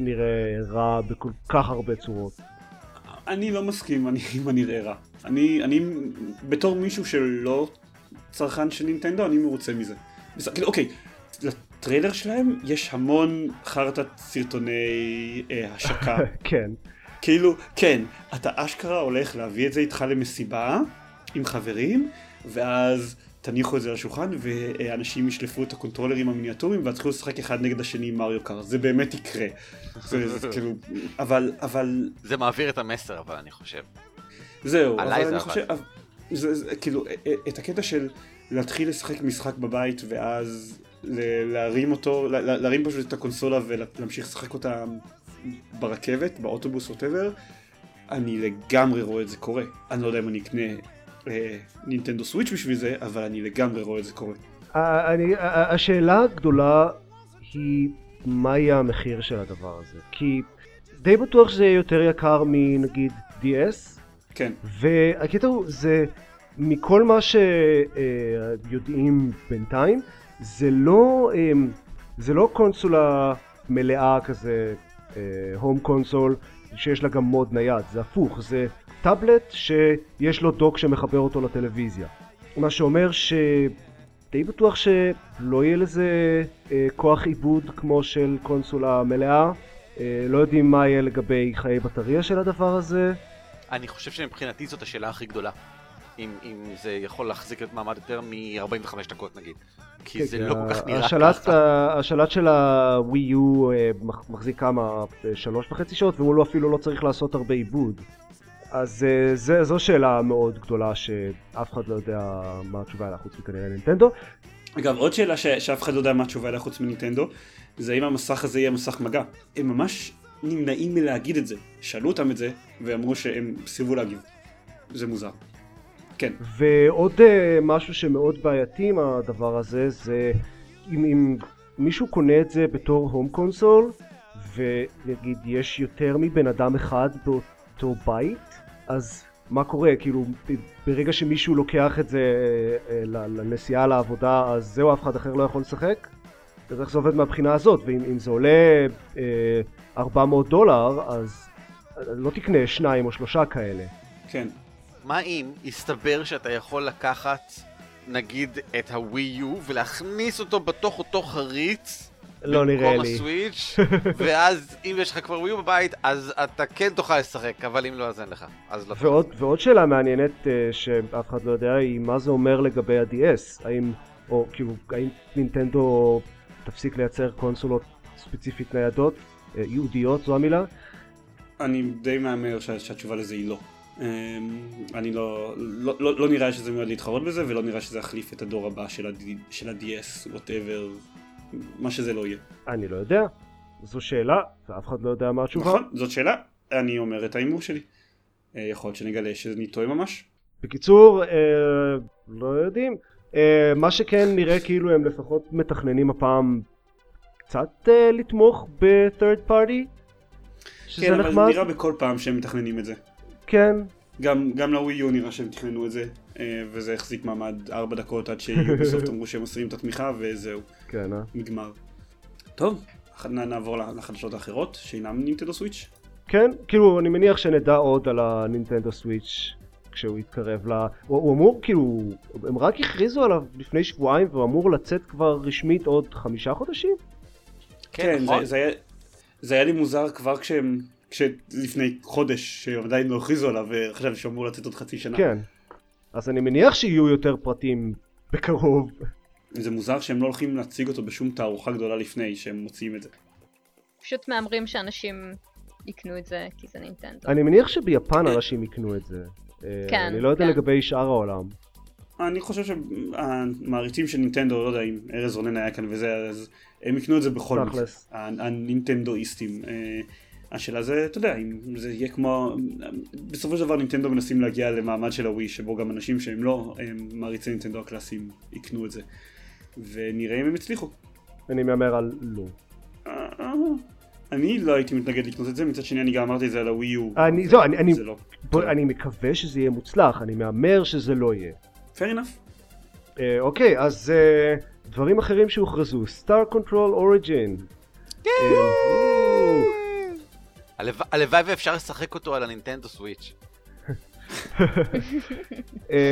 נראה רע בכל כך הרבה צורות. אני לא מסכים אם אני נראה רע. אני, אני, בתור מישהו שלא צרכן של נינטנדו, אני מרוצה מזה. כאילו, אוקיי, לטריילר שלהם יש המון חרטת סרטוני השקה. כן. כאילו, כן, אתה אשכרה הולך להביא את זה איתך למסיבה עם חברים, ואז תניחו את זה לשולחן, ואנשים ישלפו את הקונטרולרים המיניאטוריים, ואז תחילו לשחק אחד נגד השני עם מריו קארט. זה באמת יקרה. זה, זה, כאילו, אבל, אבל... זה מעביר את המסר, אבל אני חושב. זהו, אבל אני חושב... זה, זה, כאילו, את הקטע של להתחיל לשחק משחק בבית, ואז להרים אותו, להרים פשוט את הקונסולה ולהמשיך לשחק אותה ברכבת, באוטובוס, whatever, אני לגמרי רואה את זה קורה. אני לא יודע אם אני אקנה נינטנדו סוויץ' בשביל זה, אבל אני לגמרי רואה את זה קורה. השאלה הגדולה היא מהי המחיר של הדבר הזה, כי די בטוח שזה יותר יקר מנגיד די אס. כן. והקטע הוא, זה מכל מה שיודעים בינתיים, זה לא, זה לא קונסולה מלאה כזה, הום קונסול, שיש לה גם מוד נייד, זה הפוך, זה טאבלט שיש לו דוק שמחבר אותו לטלוויזיה. מה שאומר שדי בטוח שלא יהיה לזה כוח עיבוד כמו של קונסולה מלאה, לא יודעים מה יהיה לגבי חיי בטריה של הדבר הזה. אני חושב שמבחינתי זאת השאלה הכי גדולה, אם, אם זה יכול להחזיק את מעמד יותר מ-ארבעים וחמש דקות נגיד, כי כן, זה לא כל כך נראה השלט, ככה. השלט של הווי יו מחזיק כמה שלוש וחצי שעות, והוא לא, אפילו לא צריך לעשות הרבה עיבוד. אז זה, זו שאלה מאוד גדולה שאף אחד לא יודע מה התשובה עליה חוץ מכנראה נינטנדו. אגב, עוד שאלה ש- שאף אחד לא יודע מה התשובה עליה חוץ מנינטנדו, זה האם המסך הזה יהיה מסך מגע. הם ממש... נמנעים מלהגיד את זה, שאלו אותם את זה ואמרו שהם סיבו להגיב. זה מוזר. כן. ועוד משהו שמאוד בעייתי עם הדבר הזה, זה אם, אם מישהו קונה את זה בתור הום קונסול ונגיד יש יותר מבן אדם אחד באותו בית, אז מה קורה? כאילו ברגע שמישהו לוקח את זה לנסיעה לעבודה, אז זהו, אף אחד אחר לא יכול לשחק? אז איך זה עובד מהבחינה הזאת? ואם זה עולה ארבע מאות דולר, אז לא תקנה שניים או שלושה כאלה. כן. מה אם הסתבר שאתה יכול לקחת, נגיד, את הווי יו ולהכניס אותו בתוך אותו חריץ? לא נראה לי. הסוויץ', ואז אם יש לך כבר ווי יו בבית, אז אתה כן תוכל לשחק, אבל אם לא, אז אין לך. אז לא ועוד, ועוד שאלה מעניינת שאף אחד לא יודע היא מה זה אומר לגבי ה-די אס. האם, או כאילו, האם נינטנדו תפסיק לייצר קונסולות ספציפית ניידות? יהודיות זו המילה? אני די מאמר שהתשובה לזה היא לא. אני לא, לא, לא, לא נראה שזה מאוד להתחרות בזה, ולא נראה שזה החליף את הדור הבא של הדי, של הדי-אס, whatever, מה שזה לא יהיה. אני לא יודע, זו שאלה, ואף אחד לא יודע מה התשובה. נכון, זאת שאלה, אני אומר את האימור שלי. יכול להיות שנגלה שאני טועה ממש. בקיצור, אה, לא יודעים. אה, מה שכן נראה כאילו הם לפחות מתכננים הפעם קצת אה, לתמוך ב-third party, שזה כן, נחמד. כן, אבל נראה בכל פעם שהם מתכננים את זה. כן. גם, גם לווי יו נראה שהם תכננו את זה, וזה החזיק מעמד ארבע דקות עד שיוביסופט אמרו שהם מסירים את התמיכה, וזהו. כן, אה? נגמר. טוב, נעבור לחדשות האחרות, שאינם נינטנדו סוויץ'. כן, כאילו אני מניח שנדע עוד על הנינטנדו סוויץ' כשהוא יתקרב ל... הוא, הוא אמור, כאילו, הם רק הכריזו עליו לפני שבועיים, והוא אמור לצאת כבר רשמית עוד חמישה חודשים? כן, נכון. זה, זה, היה, זה היה לי מוזר כבר כשהם... כשלפני חודש שעדיין לא הכריזו עליו, וחשב שאמור לצאת עוד חצי שנה. כן, אז אני מניח שיהיו יותר פרטים בקרוב. זה מוזר שהם לא הולכים להציג אותו בשום תערוכה גדולה לפני שהם מוציאים את זה. פשוט מאמרים שאנשים יקנו את זה, כי זה נינטנדו. אני מניח שביפן אנשים יקנו את זה. כן. אני לא יודע לגבי שאר העולם. אני חושב שהמעריצים של נינטנדו, לא יודע אם ארז רונן היה כאן וזה, אז הם יקנו את זה בכל מקרה. הנינטנדואיסטים. השאלה זה, אתה יודע, אם זה יהיה כמו... בסופו של דבר נינטנדו מנסים להגיע למעמד של הווי, שבו גם אנשים שהם לא מעריצי נינטנדו הקלאסיים יקנו את זה. ונראה אם הם הצליחו. אני מאמר על לא. אני לא הייתי מתנגד לקנות את זה, מצד שני אני גם אמרתי את זה על הווי יו. אני מקווה שזה יהיה מוצלח, אני מאמר שזה לא יהיה. Fair enough. אוקיי, אז דברים אחרים שהוכרזו, Star Control Origins. הלוואי ואפשר לשחק אותו על הנינטנדו סוויץ'.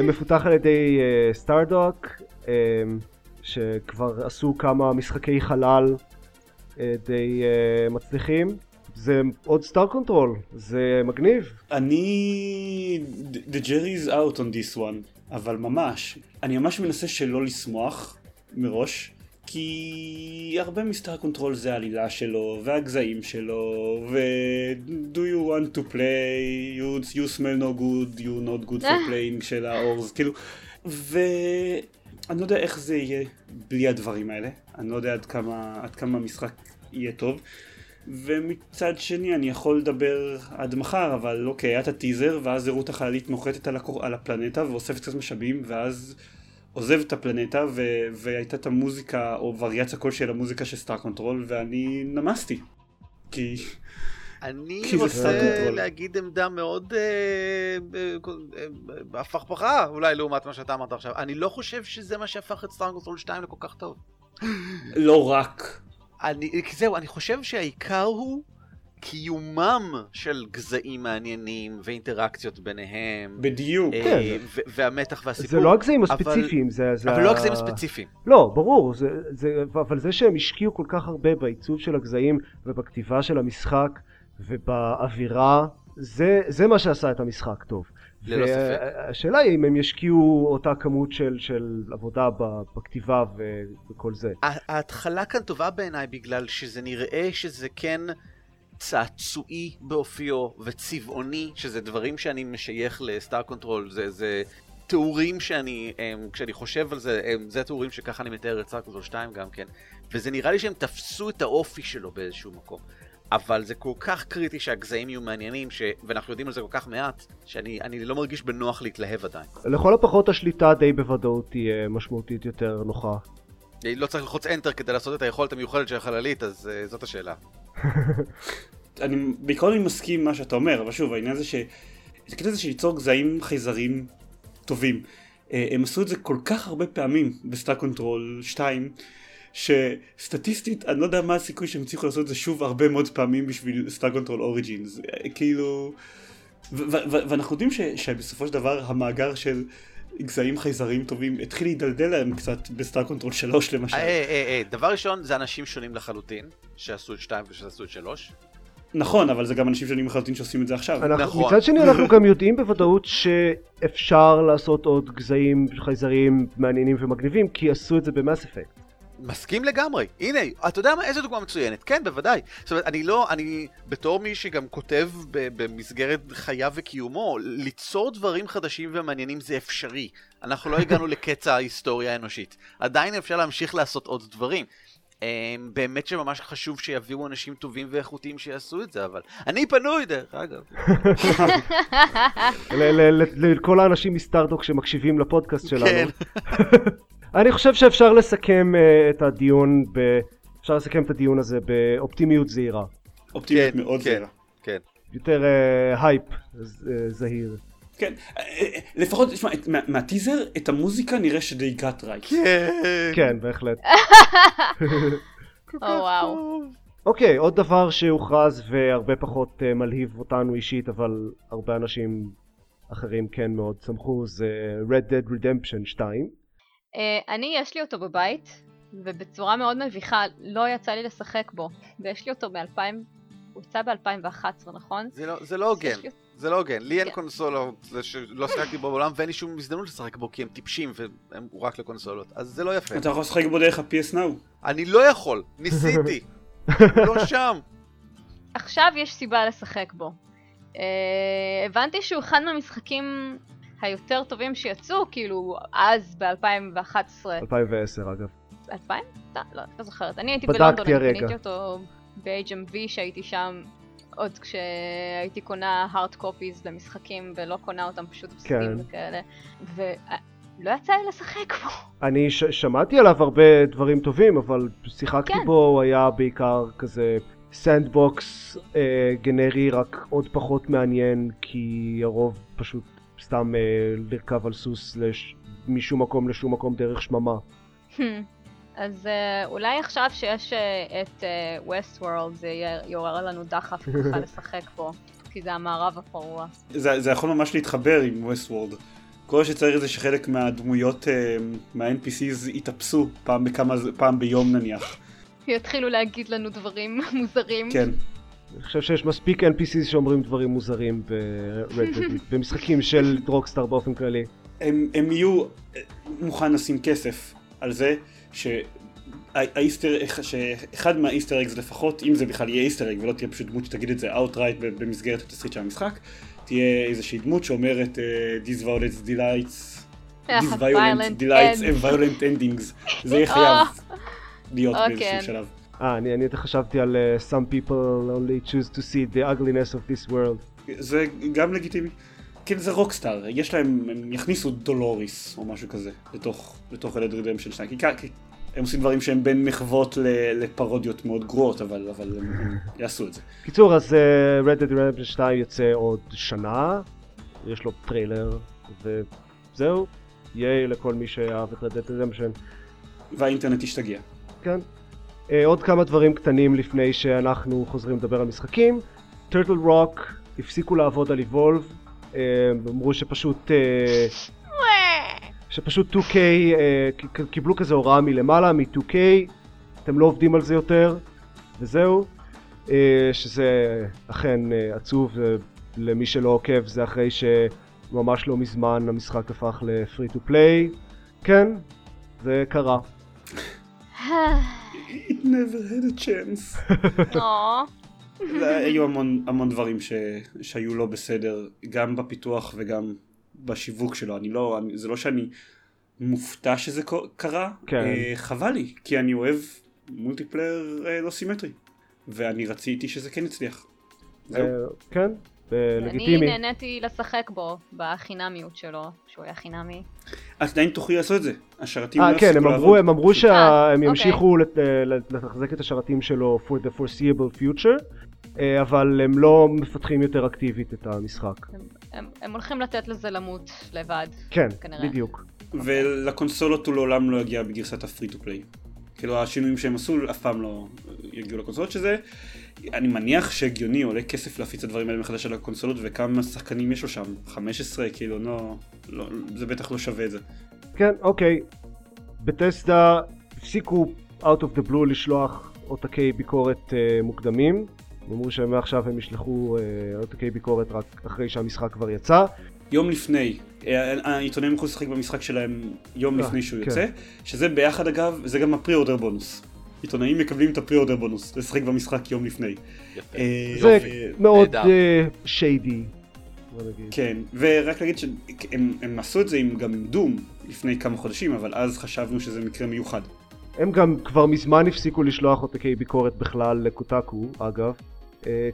מפותח על ידי סטארדוק, שכבר עשו כמה משחקי חלל די מצליחים. זה עוד סטאר קונטרול, זה מגניב. אני... The jury's out on this one, אבל ממש. אני ממש מנסה שלא לשמוח מראש. כי הרבה מסטאר קונטרול זה העלילה שלו, והגזעים שלו, ו... Do you want to play? You, you smell no good, you're not good for playing של האורז, כאילו... ו... אני לא יודע איך זה יהיה בלי הדברים האלה. אני לא יודע עד כמה, עד כמה משחק יהיה טוב. ומצד שני, אני יכול לדבר עד מחר, אבל אוקיי, היה את הטיזר, ואז הראו את החללית מוחתת על, הקור... על הפלנטה, ואוספת קצת משאבים, ואז... עוזב את הפלנטה, ו- והייתה את המוזיקה, או וריאציה כלשהי למוזיקה של סטאר קונטרול, ואני נמסתי. כי... אני כי רוצה להגיד עמדה מאוד הפכפכה, אולי לעומת מה שאתה אמרת עכשיו. אני לא חושב שזה מה שהפך את סטאר קונטרול שתיים לכל כך טוב. לא רק. אני, זהו, אני חושב שהעיקר הוא קיומם של גזעים מעניינים ואינטראקציות ביניהם. בדיוק. והמתח והסיפור. זה לא הגזעים הספציפיים. אבל לא הגזעים הספציפיים. לא, ברור. אבל זה שהם השקיעו כל כך הרבה בעיצוב של הגזעים ובכתיבה של המשחק ובאווירה, זה מה שעשה את המשחק טוב. ללא ספק. השאלה היא אם הם ישקיעו אותה כמות של עבודה בכתיבה וכל זה. ההתחלה כאן טובה בעיניי בגלל שזה נראה שזה כן... צעצועי באופיו וצבעוני, שזה דברים שאני משייך לסטאר קונטרול, זה, זה תיאורים שאני, הם, כשאני חושב על זה, הם, זה תיאורים שככה אני מתאר את סטאר קונטרול שתיים גם כן, וזה נראה לי שהם תפסו את האופי שלו באיזשהו מקום, אבל זה כל כך קריטי שהגזעים יהיו מעניינים, ש... ואנחנו יודעים על זה כל כך מעט, שאני אני לא מרגיש בנוח להתלהב עדיין. לכל הפחות השליטה די בוודאות תהיה משמעותית יותר נוחה. לא צריך לחוץ Enter כדי לעשות את היכולת המיוחדת של החללית, אז uh, זאת השאלה. אני בעיקרון אני מסכים עם מה שאתה אומר, אבל שוב, העניין הזה ש... זה קטע זה שליצור גזעים חייזרים טובים. Uh, הם עשו את זה כל כך הרבה פעמים בסטאר קונטרול שתיים, שסטטיסטית, אני לא יודע מה הסיכוי שהם צריכו לעשות את זה שוב הרבה מאוד פעמים בשביל סטאר קונטרול אוריג'ינס. כאילו... ו- ו- ו- ואנחנו יודעים ש- שבסופו של דבר המאגר של... גזעים חייזרים טובים, התחיל להידלדל להם קצת בסטאר קונטרול שלוש למשל. איי, איי, איי, דבר ראשון זה אנשים שונים לחלוטין, שעשו את שתיים ושעשו את שלוש. נכון, אבל זה גם אנשים שונים לחלוטין שעושים את זה עכשיו. נכון. מצד שני אנחנו גם יודעים בוודאות שאפשר לעשות עוד גזעים חייזרים מעניינים ומגניבים, כי עשו את זה במאס אפקט. מסכים לגמרי. הנה, אתה יודע מה? איזו דוגמה מצוינת. כן, בוודאי. זאת אומרת, אני לא, אני בתור מי שגם כותב במסגרת חייו וקיומו, ליצור דברים חדשים ומעניינים זה אפשרי. אנחנו לא הגענו לקצה ההיסטוריה האנושית. עדיין אפשר להמשיך לעשות עוד דברים. באמת שממש חשוב שיביאו אנשים טובים ואיכותיים שיעשו את זה, אבל אני פנוי דרך אגב. לכל האנשים מסטארדוק שמקשיבים לפודקאסט שלנו. אני חושב שאפשר לסכם את הדיון, אפשר לסכם את הדיון הזה באופטימיות זהירה. אופטימיות מאוד זהירה. כן. יותר הייפ זהיר. כן, לפחות, תשמע, מהטיזר, את המוזיקה נראה שדי גאט רייט. כן. כן, בהחלט. וואו. אוקיי, עוד דבר שהוכרז והרבה פחות מלהיב אותנו אישית, אבל הרבה אנשים אחרים כן מאוד צמחו, זה Red Dead Redemption שתיים. אני, יש לי אותו בבית, ובצורה מאוד מביכה, לא יצא לי לשחק בו, ויש לי אותו ב-אלפיים, הוא יצא ב-אלפיים ואחת עשרה, נכון? זה לא הוגן. זה לא הוגן, לי אין קונסולות, לא שחקתי בו בעולם ואין לי שום הזדמנות לשחק בו כי הם טיפשים והם רק לקונסולות, אז זה לא יפה. אתה יכול לשחק בו דרך ה-פי אס Now? אני לא יכול, ניסיתי, לא שם. עכשיו יש סיבה לשחק בו. הבנתי שהוא אחד מהמשחקים היותר טובים שיצאו, כאילו אז ב-אלפיים ואחת עשרה. אלפיים ועשר אגב. אלפיים? לא, לא זוכרת, אני הייתי בלונדון, אני קניתי אותו ב-אייץ' אם וי שהייתי שם. עוד כשהייתי קונה hard copies למשחקים ולא קונה אותם פשוט בסטים וכאלה, ולא יצא לי לשחק בו. אני שמעתי עליו הרבה דברים טובים, אבל שיחקתי בו, הוא היה בעיקר כזה סנדבוקס גנרי, רק עוד פחות מעניין, כי הרוב פשוט סתם לרכב על סוס משום מקום לשום מקום דרך שממה. אז אולי עכשיו שיש את West World זה יעורר לנו דחף ככה לשחק פה, כי זה המערב הפרוע. זה יכול ממש להתחבר עם West World. כל שצריך זה שחלק מהדמויות, מה-אן פי סיז יתאפסו פעם ביום נניח. יתחילו להגיד לנו דברים מוזרים. כן. אני חושב שיש מספיק אן פי סיז שאומרים דברים מוזרים במשחקים של רוקסטאר באופן כללי. הם יהיו מוכן לשים כסף על זה. שאחד מהאיסטר אגס לפחות, אם זה בכלל יהיה איסטר אג ולא תהיה פשוט דמות שתגיד את זה outright במסגרת התסריט של המשחק, תהיה איזושהי דמות שאומרת These violent delights, These violent delights and violent endings. זה יהיה חייב להיות באיזשהו שלב. אה, אני חשבתי על Some people only choose to see the ugliness of this world. זה גם לגיטימי. כן, זה רוקסטאר, יש להם, הם יכניסו דולוריס או משהו כזה לתוך, לתוך Red Dead Redemption שתיים, כי הם עושים דברים שהם בין מחוות לפרודיות מאוד גרועות, אבל, אבל הם יעשו את זה. קיצור, אז Red Dead Redemption שתיים יוצא עוד שנה, יש לו טריילר, וזהו, יהיה לכל מי שאהב את Red Dead Redemption. והאינטרנט ישתגע. כן. עוד כמה דברים קטנים לפני שאנחנו חוזרים לדבר על משחקים. Turtle Rock הפסיקו לעבוד על Evolve, אמרו שפשוט שפשוט טו קיי קיבלו כזה הוראה מלמעלה מ-טו קיי, אתם לא עובדים על זה יותר וזהו, שזה אכן עצוב למי שלא עוקב, זה אחרי שממש לא מזמן המשחק הפך לפרי טו פליי. כן, זה קרה. It never had a chance. היו המון, המון דברים ש, שהיו לא בסדר, גם בפיתוח וגם בשיווק שלו. אני לא, אני, זה לא שאני מופתע שזה קרה, כן. uh, חבל לי, כי אני אוהב מולטיפלייר uh, לא סימטרי, ואני רציתי שזה כן יצליח. Uh, כן, uh, לגיטימי. אני נהניתי לשחק בו, בחינמיות שלו, שהוא היה חינמי. אז עדיין תוכלי לעשות את זה, השרתים... אה, כן, הם אמרו, הם אמרו שהם ימשיכו לתחזק את השרתים שלו for the foreseeable future, אבל הם לא מפתחים יותר אקטיבית את המשחק. הם הולכים לתת לזה למות לבד, כנראה. כן, בדיוק. ולקונסולות הוא לעולם לא יגיע בגרסת ה-free-to-play. כאילו, השינויים שהם עשו אף פעם לא יגיעו לקונסולות שזה. אני מניח שהגיוני עולה כסף להפיץ הדברים האלה מחדש על הקונסולות, וכמה שחקנים יש לו שם, חמש עשרה, כאילו, לא, לא, זה בטח לא שווה את זה. כן, אוקיי. בטסדה הפסיקו out of the blue לשלוח עותקי ביקורת uh, מוקדמים. אמרו שמעכשיו הם ישלחו uh, עותקי ביקורת רק אחרי שהמשחק כבר יצא. יום לפני. העיתונאים יכולים לשחק במשחק שלהם יום לפני שהוא יוצא, שזה ביחד אגב, זה גם הפרי-אורדר בונוס. עיתונאים מקבלים את הפרי-אורדר בונוס, לשחק במשחק יום לפני. זה מאוד שיידי. כן, ורק להגיד שהם עשו את זה גם עם דום לפני כמה חודשים, אבל אז חשבנו שזה מקרה מיוחד. הם גם כבר מזמן הפסיקו לשלוח עותקי ביקורת בכלל לקוטאקו, אגב,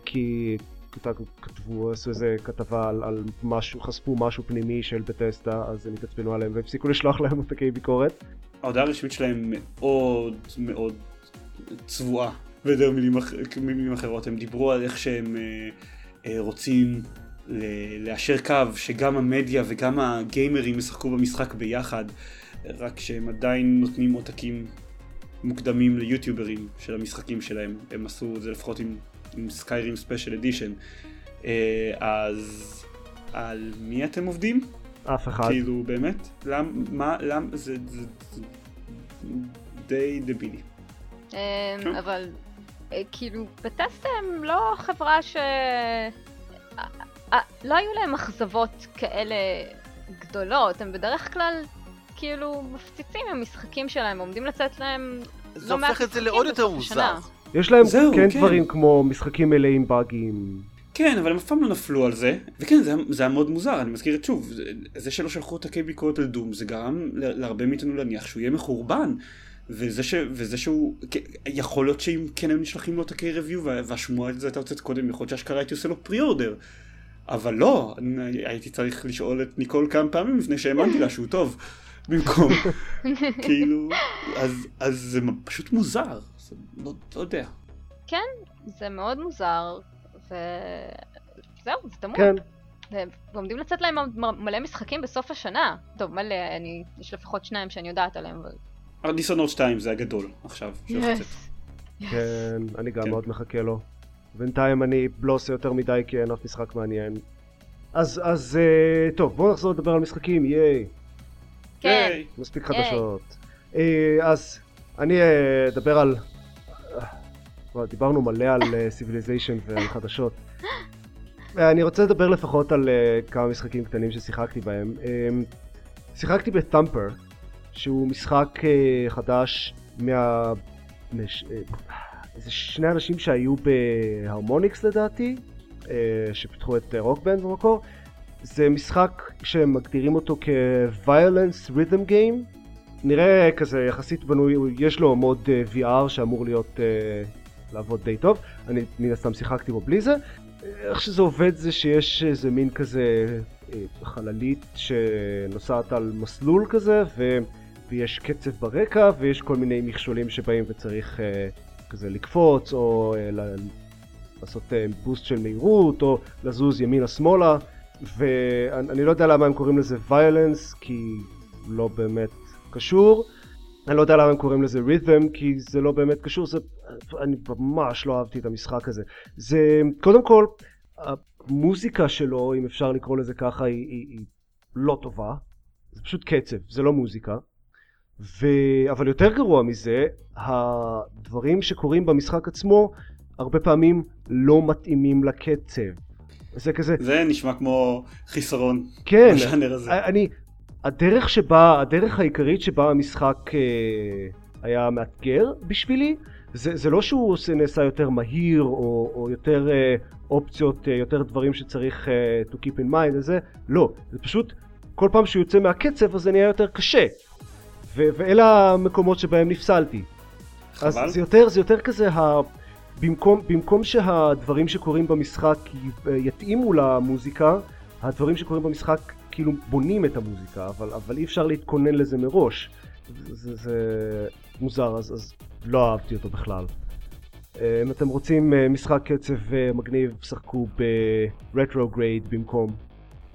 כי קוטאקו כתבו, עשו איזה כתבה על, על משהו, חשפו משהו פנימי של בטסטה, אז הם התעצבנו עליהם והפסיקו לשלוח להם עותקי ביקורת. ההודעה הרשמית שלהם מאוד מאוד צבועה, ודרך מילים אחרות, הם דיברו על איך שהם רוצים לאשר קו שגם המדיה וגם הגיימרים ישחקו במשחק ביחד, רק שהם עדיין נותנים עותקים מוקדמים ליוטיוברים של המשחקים שלהם. הם עשו את זה לפחות עם, עם סקיירים ספיישל אדישן. אז על מי אתם עובדים? אף אחד. כאילו באמת? למה? מה? למה? זה, זה, זה די דבילי. אבל כאילו בטסטה הם לא חברה ש... לא היו להם מחזבות כאלה גדולות, הם בדרך כלל כאילו מפציצים מהמשחקים שלהם, עומדים לצאת להם זה לא הופך את זה לעוד יותר מוזר. יש להם זהו, כן, כן דברים כמו משחקים מלאים באגים. כן, אבל הם אף פעם לא נפלו על זה, וכן, זה, זה היה מאוד מוזר, אני מזכיר את שוב, זה, זה שלא שלחו עותקי ביקורת לדום, זה גרם להרבה מאיתנו להניח שהוא יהיה מחורבן, וזה, ש, וזה שהוא, יכול להיות שאם כן הם נשלחים לו עותקי ריוויו, והשמועה את זה הייתה יוצאת קודם, יכול להיות שהשקרה הייתי עושה לו פרי-אורדר. אבל לא, הייתי צריך לשאול את ניקול כמה פעמים לפני שהאמנתי לה שהוא טוב, במקום, כאילו, אז, אז זה פשוט מוזר, זה לא, לא יודע. כן, זה מאוד מוזר, וזהו, זה תמוד. כן. ועומדים לצאת להם מלא משחקים בסוף השנה. טוב, מלא, אני, יש לפחות שניים שאני יודעת עליהם. אבל... דיסונות שתיים זה הגדול עכשיו, שלחצת. כן, אני גם מאוד מחכה לו. בינתיים אני לא עושה יותר מדי כי אין אף משחק מעניין. אז, אז, טוב, בואו נחזור לדבר על משחקים, ייי. כן. מספיק חדשות. אז אני אדבר על... דיברנו מלא על Civilization ועל חדשות. אני רוצה לדבר לפחות על כמה משחקים קטנים ששיחקתי בהם. שיחקתי בטמפר, שהוא משחק חדש מה... זה שני אנשים שהיו בהרמוניקס לדעתי, שפתחו את רוקבנד במקור. זה משחק שמגדירים אותו כ-Violence Rhythm Game. נראה כזה יחסית בנוי, יש לו מוד וי אר שאמור להיות, לעבוד די טוב. אני מן הסתם שיחקתי בו בלי זה. איך שזה עובד זה שיש איזה מין כזה חללית שנוסעת על מסלול כזה, ויש קצב ברקע, ויש כל מיני מכשולים שבאים וצריך... כזה לקפוץ, או לעשות בוסט של מהירות, או לזוז ימינה-שמאלה, ואני לא יודע למה הם קוראים לזה violence, כי לא באמת קשור. אני לא יודע למה הם קוראים לזה rhythm, כי זה לא באמת קשור. זה... אני ממש לא אהבתי את המשחק הזה. זה... קודם כל, המוזיקה שלו, אם אפשר לקרוא לזה ככה, היא, היא, היא לא טובה. זה פשוט קצב, זה לא מוזיקה. ו... אבל יותר גרוע מזה, הדברים שקורים במשחק עצמו, הרבה פעמים לא מתאימים לקצב. זה כזה... זה נשמע כמו חיסרון. כן. בשנר הזה. אני... הדרך שבה, הדרך העיקרית שבה המשחק היה מאתגר בשבילי, זה, זה לא שהוא נעשה יותר מהיר, או, או יותר אופציות, יותר דברים שצריך to keep in mind, זה... לא. זה פשוט, כל פעם שהוא יוצא מהקצב, אז זה נהיה יותר קשה. ו- ואלה המקומות שבהם נפסלתי. חבל. אז זה יותר, זה יותר כזה, ה... במקום, במקום שהדברים שקורים במשחק יתאימו למוזיקה, הדברים שקורים במשחק כאילו בונים את המוזיקה, אבל, אבל אי אפשר להתכונן לזה מראש. זה, זה, זה מוזר, אז, אז לא אהבתי אותו בכלל. אם אתם רוצים משחק קצב מגניב, שחקו ב-Retrograde במקום.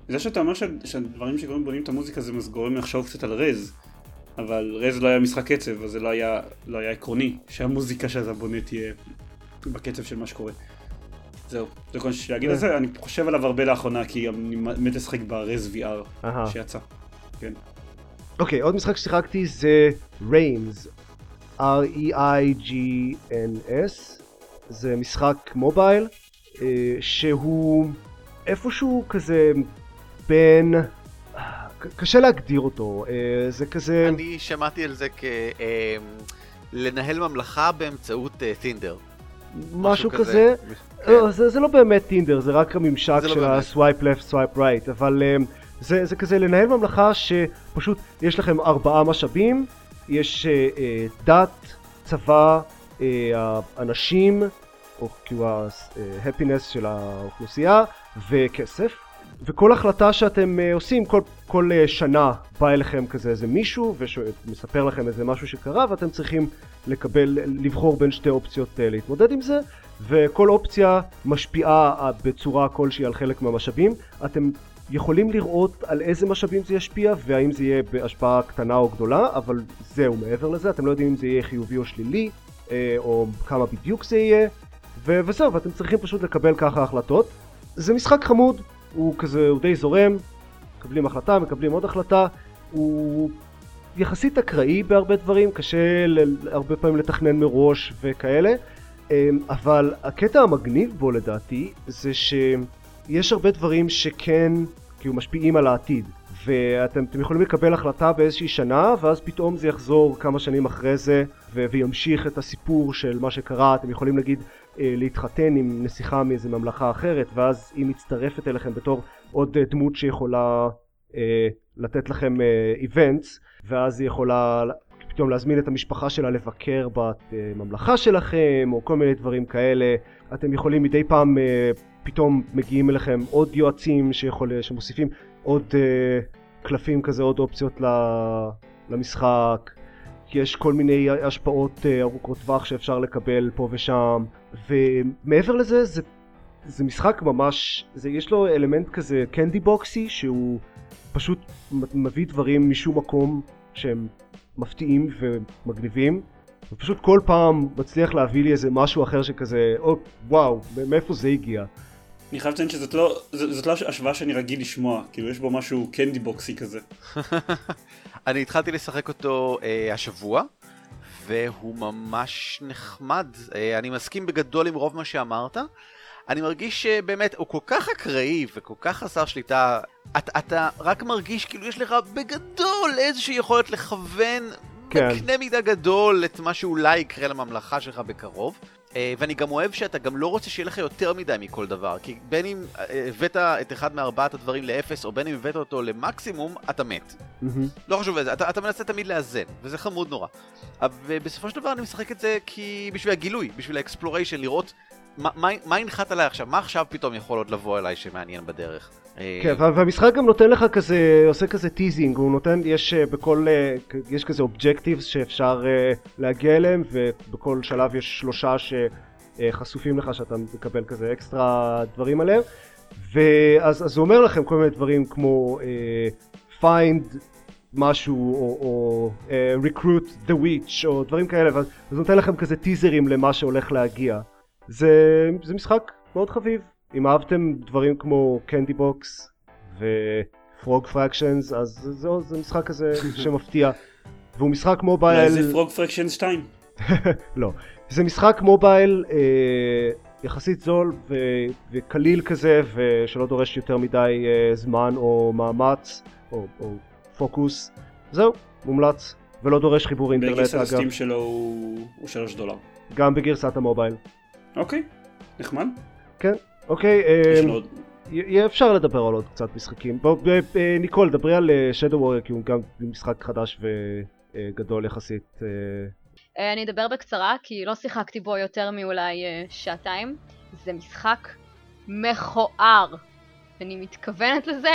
זה שאתה אומר ש... שהדברים שקורים בונים את המוזיקה, זה מסגורים לחשוב קצת על רז. אבל רז לא היה משחק קצב, אז זה לא היה, לא היה עקרוני, שהמוזיקה שאתה בונה תהיה בקצב של מה שקורה. זהו, זה כל שיגיד את זה, אני חושב עליו הרבה לאחרונה, כי אני מת לשחק ברז וי אר שיצא. כן. אוקיי, עוד משחק ששיחקתי זה Reigns, R-E-I-G-N-S. זה משחק מובייל, שהוא איפשהו כזה בין... קשה להגדיר אותו, זה כזה... אני שמעתי על זה כלנהל ממלכה באמצעות טינדר. משהו כזה, זה לא באמת טינדר, זה רק הממשק של ה-swipe left, swipe right, אבל זה כזה לנהל ממלכה שפשוט יש לכם ארבעה משאבים, יש דת, צבא, אנשים, או כאילו ה-happiness של האוכלוסייה, וכסף. וכל החלטה שאתם עושים, כל, כל שנה בא אליכם כזה איזה מישהו ומספר לכם איזה משהו שקרה, ואתם צריכים לקבל, לבחור בין שתי אופציות להתמודד עם זה, וכל אופציה משפיעה בצורה כלשהי על חלק מהמשאבים. אתם יכולים לראות על איזה משאבים זה ישפיע, והאם זה יהיה בהשפעה קטנה או גדולה, אבל זהו, מעבר לזה, אתם לא יודעים אם זה יהיה חיובי או שלילי, או כמה בדיוק זה יהיה, וזהו, ואתם צריכים פשוט לקבל ככה החלטות. זה משחק חמוד, הוא כזה, הוא די זורם, מקבלים החלטה, מקבלים עוד החלטה, הוא יחסית אקראי בהרבה דברים, קשה הרבה פעמים לתכנן מראש וכאלה, אבל הקטע המגניב בו לדעתי זה שיש הרבה דברים שכן כאילו משפיעים על העתיד, ואתם אתם יכולים לקבל החלטה באיזושהי שנה, ואז פתאום זה יחזור כמה שנים אחרי זה ו- וימשיך את הסיפור של מה שקרה. אתם יכולים להגיד להתחתן עם נסיכה מאיזו ממלכה אחרת, ואז היא מצטרפת אליכם בתור עוד דמות שיכולה אה, לתת לכם אה, איבנטס, ואז היא יכולה פתאום להזמין את המשפחה שלה לבקר בממלכה שלכם, או כל מיני דברים כאלה. אתם יכולים מדי פעם, אה, פתאום מגיעים אליכם עוד יועצים שיכול, שמוסיפים עוד אה, קלפים כזה, עוד אופציות למשחק. יש כל מיני השפעות ארוכות טווח שאפשר לקבל פה ושם, ומעבר לזה זה, זה משחק ממש, זה, יש לו אלמנט כזה קנדי בוקסי, שהוא פשוט מביא דברים משום מקום שהם מפתיעים ומגניבים, ופשוט כל פעם מצליח להביא לי איזה משהו אחר שכזה, או, וואו, מאיפה זה הגיע? אני חייב לציין שזאת לא, זאת לא השוואה שאני רגיל לשמוע, כאילו יש בו משהו קנדי בוקסי כזה. אני התחלתי לשחק אותו אה, השבוע, והוא ממש נחמד. אה, אני מסכים בגדול עם רוב מה שאמרת. אני מרגיש שבאמת הוא כל כך אקראי וכל כך חסר שליטה. את, אתה רק מרגיש כאילו יש לך בגדול איזושהי יכולת לכוון כן. בקנה מידה גדול את מה שאולי יקרה לממלכה שלך בקרוב. ואני גם אוהב שאתה גם לא רוצה שיהיה לך יותר מדי מכל דבר, כי בין אם הבאת את אחד מארבעת הדברים לאפס, או בין אם הבאת אותו למקסימום, אתה מת. Mm-hmm. לא חשוב את זה, אתה, אתה מנסה תמיד לאזן, וזה חמוד נורא. ובסופו של דבר אני משחק את זה כי בשביל הגילוי, בשביל האקספלוריישן, לראות מה, מה, מה ינחת עליי עכשיו, מה עכשיו פתאום יכול עוד לבוא אליי שמעניין בדרך. כן, והמשחק גם נותן לך כזה, עושה כזה טיזינג, הוא נותן, יש בכל, יש כזה אובג'קטיבס שאפשר להגיע אליהם, ובכל שלב יש שלושה שחשופים לך שאתה מקבל כזה אקסטרה דברים עליהם, ואז אז הוא אומר לכם כל מיני דברים כמו find משהו, או, או recruit the witch, או דברים כאלה, ואז זה נותן לכם כזה טיזרים למה שהולך להגיע. זה, זה משחק מאוד חביב. אם אהבתם דברים כמו קנדי בוקס ופרוג פרקשנס, אז זהו, זה משחק כזה שמפתיע. והוא משחק מובייל... זה פרוג פרקשנס שתיים. לא. זה משחק מובייל אה, יחסית זול ו... וקליל כזה, ושלא דורש יותר מדי אה, זמן או מאמץ או, או פוקוס. זהו, מומלץ. ולא דורש חיבור אינטרנט אגב. בגרסת הסטים שלו הוא שלוש דולר. גם בגרסת המובייל. אוקיי, נחמד. כן. אוקיי, יהיה אפשר לדבר על עוד קצת משחקים. ניקול, דברי על Shadow Warrior, כי הוא גם משחק חדש וגדול יחסית. אני אדבר בקצרה, כי לא שיחקתי בו יותר מאולי שעתיים. זה משחק מכוער. אני מתכוונת לזה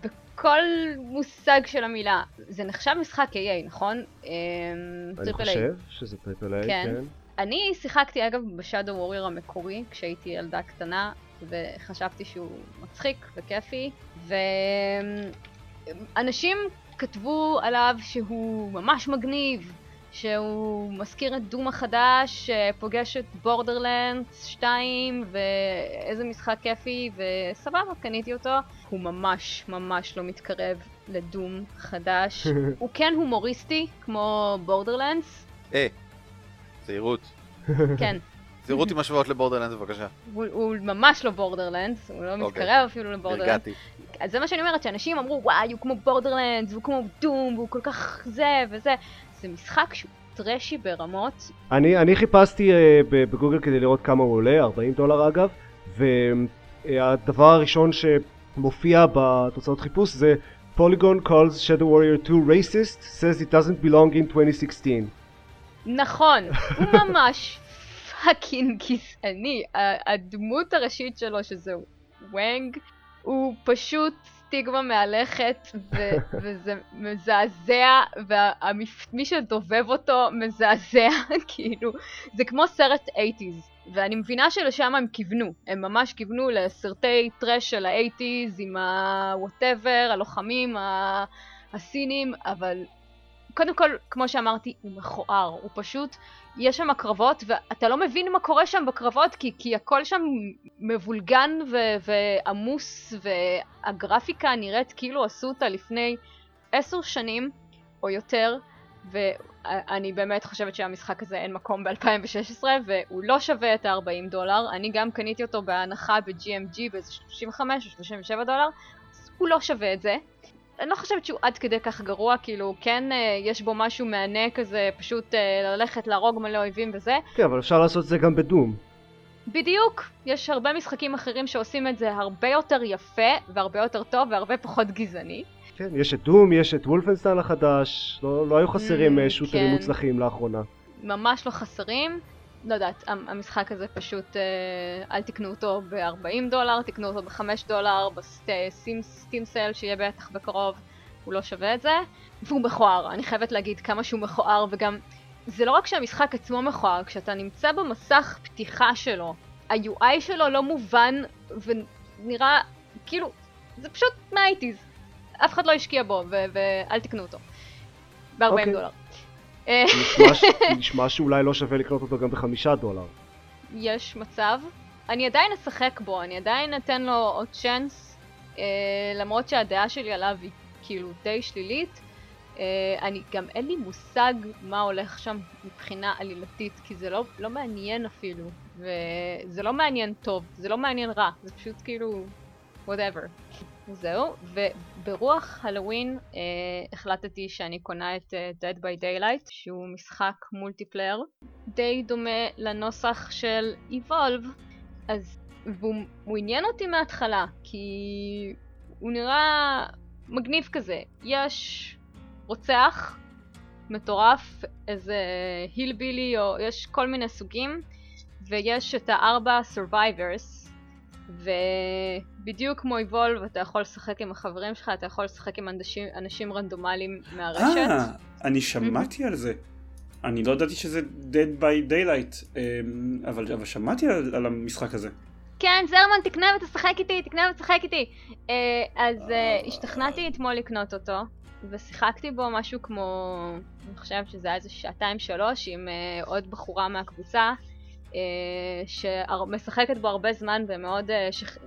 בכל מושג של המילה. זה נחשב משחק איי איי, נכון? אני חושב שזה טריפל איי, כן. אני שיחקתי אגב בשאדו ווריר המקורי כשהייתי ילדה קטנה, וחשבתי שהוא מצחיק וכיפי, ואנשים כתבו עליו שהוא ממש מגניב, שהוא מזכיר את דום החדש, שפוגש את בורדרלנדס שתיים, ואיזה משחק כיפי, וסבבה, קניתי אותו. הוא ממש ממש לא מתקרב לדום חדש. הוא כן הומוריסטי כמו בורדרלנדס. אה. זהירות. כן. זהירות עם השוואות לבורדרלנדס, בבקשה. הוא, הוא ממש לא בורדרלנדס, הוא לא okay. מתקרב אפילו לבורדרלנדס. הרגעתי. אז זה מה שאני אומרת, שאנשים אמרו וואי, הוא כמו בורדרלנדס, הוא כמו דום, הוא כל כך זה וזה. זה משחק שהוא טרשי ברמות. אני, אני חיפשתי uh, בגוגל כדי לראות כמה הוא עולה, ארבעים דולר אגב, והדבר הראשון שמופיע בתוצאות חיפוש זה Polygon calls Shadow Warrior two racist, says it doesn't belong in twenty sixteen. נכון, הוא ממש פאקינג גזעני. הדמות הראשית שלו שזה וואנג, הוא פשוט סטיגמה מהלכת ו- וזה מזעזע, ומי שדובב אותו מזעזע, כאילו זה כמו סרט שמונים, ואני מבינה שלשם הם כיוונו, הם ממש כיוונו לסרטי טרש של ה-שמונים עם ה-whatever, הלוחמים, ה- הסינים, אבל קודם כל, כמו שאמרתי, הוא מכוער, הוא פשוט, יש שם הקרבות ואתה לא מבין מה קורה שם בקרבות, כי, כי הכל שם מבולגן ו- ועמוס, והגרפיקה נראית כאילו עשו אותה לפני עשר שנים או יותר, ואני באמת חושבת שהמשחק הזה אין מקום ב-אלפיים ושש עשרה, והוא לא שווה את ה-ארבעים דולר, אני גם קניתי אותו בהנחה ב-ג'י אם ג'י באיזה שלושים וחמש או שלושים ושבע דולר, אז הוא לא שווה את זה. אני לא חושבת שהוא עד כדי כך גרוע, כאילו, כן, יש בו משהו מענה כזה, פשוט ללכת להרוג מלא אויבים וזה. כן, אבל אפשר לעשות את זה גם בדום. בדיוק, יש הרבה משחקים אחרים שעושים את זה הרבה יותר יפה, והרבה יותר טוב, והרבה פחות גזעני. כן, יש את דום, יש את וולפנשטיין החדש, לא, לא היו חסרים mm, שוטרים כן. מוצלחים לאחרונה. ממש לא חסרים. לא יודעת, המשחק הזה פשוט, אל תקנו אותו ב-ארבעים דולר, תקנו אותו ב-חמישה דולר, בסטים סייל שיהיה בטח בקרוב, הוא לא שווה את זה. והוא מכוער, אני חייבת להגיד כמה שהוא מכוער, וגם זה לא רק שהמשחק עצמו מכוער, כשאתה נמצא במסך פתיחה שלו, ה-יו איי שלו לא מובן ונראה, כאילו, זה פשוט מהאייטיז, אף אחד לא השקיע בו, ואל תקנו אותו ב-ארבעים דולר. נשמע שאולי לא שווה לקנות אותו גם בחמישה דולר. יש מצב. אני עדיין אשחק בו, אני עדיין אתן לו עוד צ'אנס, למרות שהדעה שלי עליו היא כאילו די שלילית. אני גם אין לי מושג מה הולך שם מבחינה עלילתית, כי זה לא, לא מעניין אפילו, וזה לא מעניין טוב, זה לא מעניין רע, זה פשוט כאילו whatever. זהו, וברוח הלווין אה, החלטתי שאני קונה את אה, Dead by Daylight, שהוא משחק מולטיפלייר די דומה לנוסח של Evolve, אז והוא, הוא עניין אותי מההתחלה כי הוא נראה מגניב כזה. יש רוצח מטורף, איזה הילבילי, או יש כל מיני סוגים, ויש את הארבע survivors, ובדיוק כמו Evolve אתה יכול לשחק עם החברים שלך, אתה יכול לשחק עם אנשים, אנשים רנדומליים מהרשת. אה, אני שמעתי על זה. אני לא ידעתי שזה Dead by Daylight, אבל, אבל שמעתי על, על המשחק הזה. כן, זרמן, תקנה ותשחק איתי, תקנה ותשחק איתי. אז השתכנעתי אתמול לקנות אותו, ושיחקתי בו משהו כמו, אני חושבת שזה היה איזה שעתיים שלוש עם עוד בחורה מהקבוצה. שמשחקת בו הרבה זמן ומאוד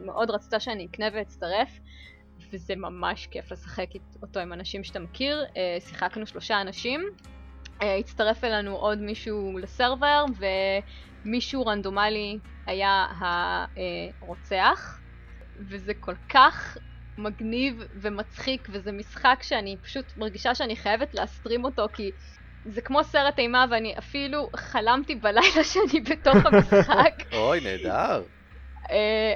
מאוד רצתה שאני אקנה ואצטרף, וזה ממש כיף לשחק אותו עם אנשים שאתה מכיר. שיחקנו שלושה אנשים, הצטרף אלינו עוד מישהו לסרבר, ומישהו רנדומלי היה הרוצח, וזה כל כך מגניב ומצחיק, וזה משחק שאני פשוט מרגישה שאני חייבת להסטרים אותו, כי זה כמו סרט אימה, ואני אפילו חלמתי בלילה שאני בתוך המשחק. אוי, נהדר.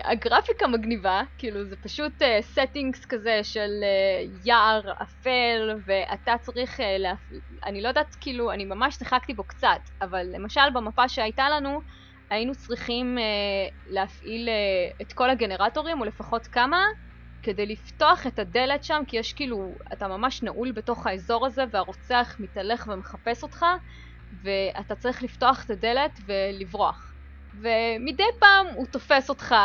הגרפיקה מגניבה, כאילו זה פשוט סטינגס כזה של יער אפל, ואתה צריך, אני לא יודעת, כאילו, אני ממש שיחקתי בו קצת, אבל למשל במפה שהייתה לנו, היינו צריכים להפעיל את כל הגנרטורים, או לפחות כמה, כדי לפתוח את הדלת שם, כי יש כאילו, אתה ממש נעול בתוך האזור הזה, והרוצח מתהלך ומחפש אותך, ואתה צריך לפתוח את הדלת ולברוח. ומדי פעם הוא תופס אותך,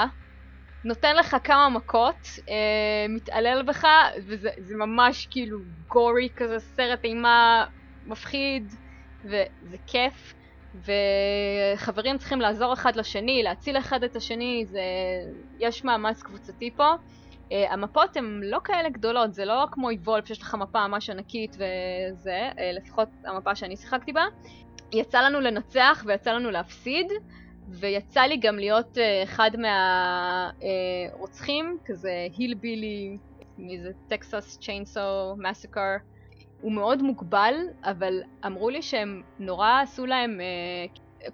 נותן לך כמה מכות, אה, מתעלל בך, וזה זה ממש כאילו גורי כזה, סרט אימה מפחיד, וזה כיף. וחברים צריכים לעזור אחד לשני, להציל אחד את השני, זה, יש מאמץ קבוצתי פה. Uh, המפות הן לא כאלה גדולות, זה לא כמו Evolve שיש לך מפה ממש ענקית וזה, uh, לפחות המפה שאני שיחקתי בה. יצא לנו לנצח ויצא לנו להפסיד, ויצא לי גם להיות uh, אחד מהרוצחים, uh, כזה הילבילי uh, מאיזה טקסס צ'יינסו מסקר. הוא מאוד מוגבל, אבל אמרו לי שהם נורא עשו להם,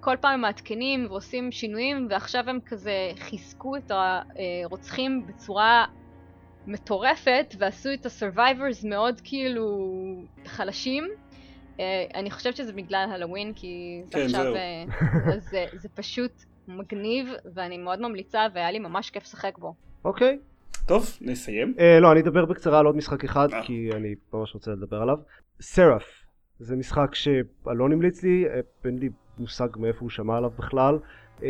כל פעם מעדכנים ועושים שינויים, ועכשיו הם כזה חיזקו את הרוצחים בצורה מטורפת, ועשו את ה-survivors מאוד כאילו חלשים. אני חושבת שזה בגלל הלווין, כי כן, עכשיו זה, זה, זה פשוט מגניב, ואני מאוד ממליצה, והיה לי ממש כיף לשחק בו. אוקיי. Okay. טוב, נסיים. Uh, לא, אני אדבר בקצרה על עוד משחק אחד, ah. כי אני ממש רוצה לדבר עליו. Seraph, זה משחק שאלון המליץ לי, אין לי מושג מאיפה הוא שמע עליו בכלל, uh,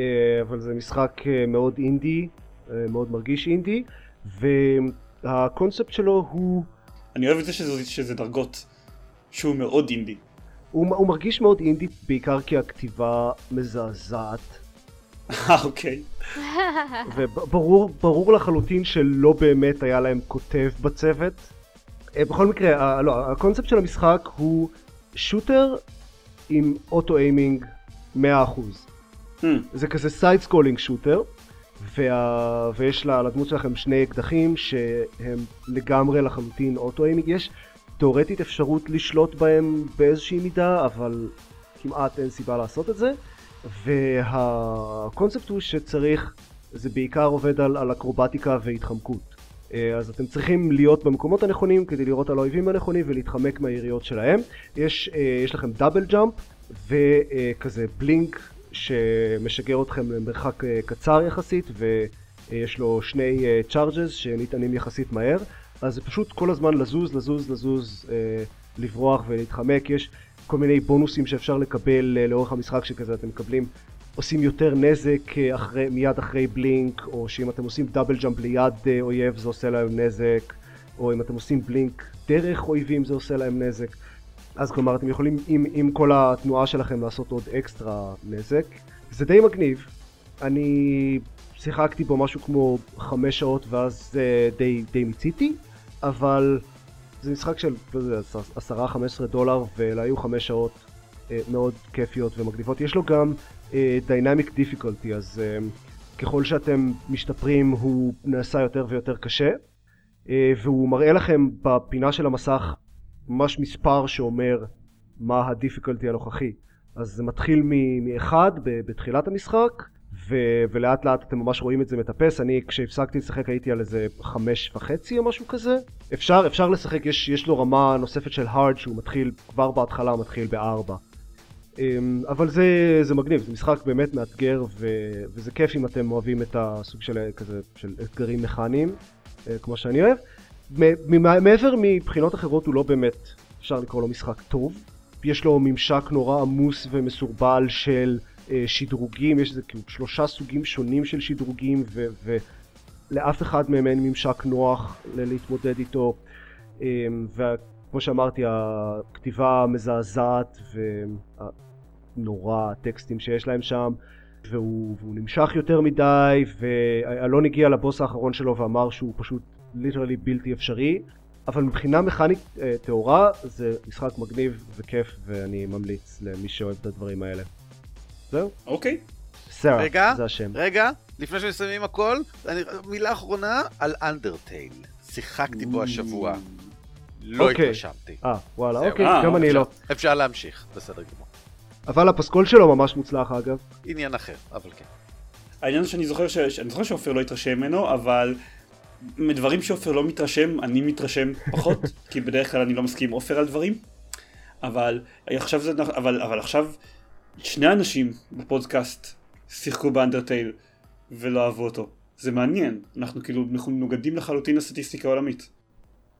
אבל זה משחק מאוד אינדי, uh, מאוד מרגיש אינדי, והקונספט שלו הוא... אני אוהב את זה שזה, שזה דרגות, שהוא מאוד אינדי. הוא, הוא מרגיש מאוד אינדי, בעיקר כי הכתיבה מזעזעת. אה, אוקיי. וברור ברור לחלוטין שלא באמת היה להם כותב בצוות. בכל מקרה, לא, הקונספט של המשחק הוא שוטר עם אוטו-איימינג מאה אחוז. זה כזה סייד-סקולינג שוטר, ויש לדמות שלכם שני אקדחים שהם לגמרי לחלוטין אוטו-איימינג. יש תיאורטית אפשרות לשלוט בהם באיזושהי מידה, אבל כמעט אין סיבה לעשות את זה. והקונספט הוא שצריך, זה בעיקר עובד על, על אקרובטיקה והתחמקות. אז אתם צריכים להיות במקומות הנכונים כדי לראות על האויבים הנכונים ולהתחמק מהיריות שלהם. יש, יש לכם דאבל ג'אמפ וכזה בלינק שמשגר אתכם למרחק קצר יחסית, ויש לו שני צ'ארג'ז שניתנים יחסית מהר. אז זה פשוט כל הזמן לזוז, לזוז, לזוז, לברוח ולהתחמק. יש כל מיני בונוסים שאפשר לקבל לאורך המשחק, שכזה אתם מקבלים, עושים יותר נזק אחרי, מיד אחרי בלינק, או שאם אתם עושים דאבל ג'אמפ ליד אויב זה עושה להם נזק, או אם אתם עושים בלינק דרך אויבים זה עושה להם נזק. אז כלומר אתם יכולים עם, עם כל התנועה שלכם לעשות עוד אקסטרה נזק. זה די מגניב, אני שיחקתי בו משהו כמו חמש שעות ואז זה די, די מיציתי, אבל זה משחק של עשרה עד חמישה עשר דולר, ואלה היו חמש שעות מאוד כיפיות ומגניבות. יש לו גם Dynamic Difficulty, אז ככל שאתם משתפרים הוא נעשה יותר ויותר קשה, והוא מראה לכם בפינה של המסך ממש מספר שאומר מה ה-Difficulty הנוכחי. אז זה מתחיל מ-אחד בתחילת המשחק, ולאט לאט אתם ממש רואים את זה מטפס. אני כשהפסקתי לשחק הייתי על איזה חמש וחצי או משהו כזה. אפשר, אפשר לשחק, יש, יש לו רמה נוספת של hard שהוא מתחיל כבר בהתחלה, מתחיל בארבע. אבל זה, זה מגניב, זה משחק באמת מאתגר, ו, וזה כיף אם אתם אוהבים את הסוג של, כזה, של אתגרים מכניים, כמו שאני אוהב. מעבר מבחינות אחרות הוא לא באמת, אפשר לקרוא לו משחק טוב. יש לו ממשק נורא עמוס ומסורבל של שדרוגים, יש איזה כאילו שלושה סוגים שונים של שדרוגים, ולאף אחד מהם אין ממשק נוח להתמודד איתו, וכמו שאמרתי הכתיבה מזעזעת ונורא הטקסטים שיש להם שם, והוא, והוא נמשך יותר מדי, ואלון הגיע לבוס האחרון שלו ואמר שהוא פשוט ליטרלי בלתי אפשרי, אבל מבחינה מכנית תאורה זה משחק מגניב וכיף, ואני ממליץ למי שאוהב את הדברים האלה. זהו? אוקיי. סראפ, זה השם. רגע, לפני שמסיימים הכל, אני, מילה אחרונה על אנדרטייל. שיחקתי בו השבוע. לא התרשמתי. אה, וואלה, אוקיי, גם אני לא. אפשר להמשיך, בסדר גמור. אבל הפסקול שלו ממש מוצלח אגב. עניין אחר, אבל כן. העניין שאני זוכר ש... אני זוכר שאופר לא התרשם ממנו, אבל מדברים שאופר לא מתרשם, אני מתרשם פחות, כי בדרך כלל אני לא מסכים עם אופר על דברים. אבל עכשיו זה... אבל, אבל עכשיו... שני אנשים בפודקאסט שיחקו באנדרטייל ולא אהבו אותו. זה מעניין. אנחנו כאילו נוגדים לחלוטין לסטטיסטיקה העולמית.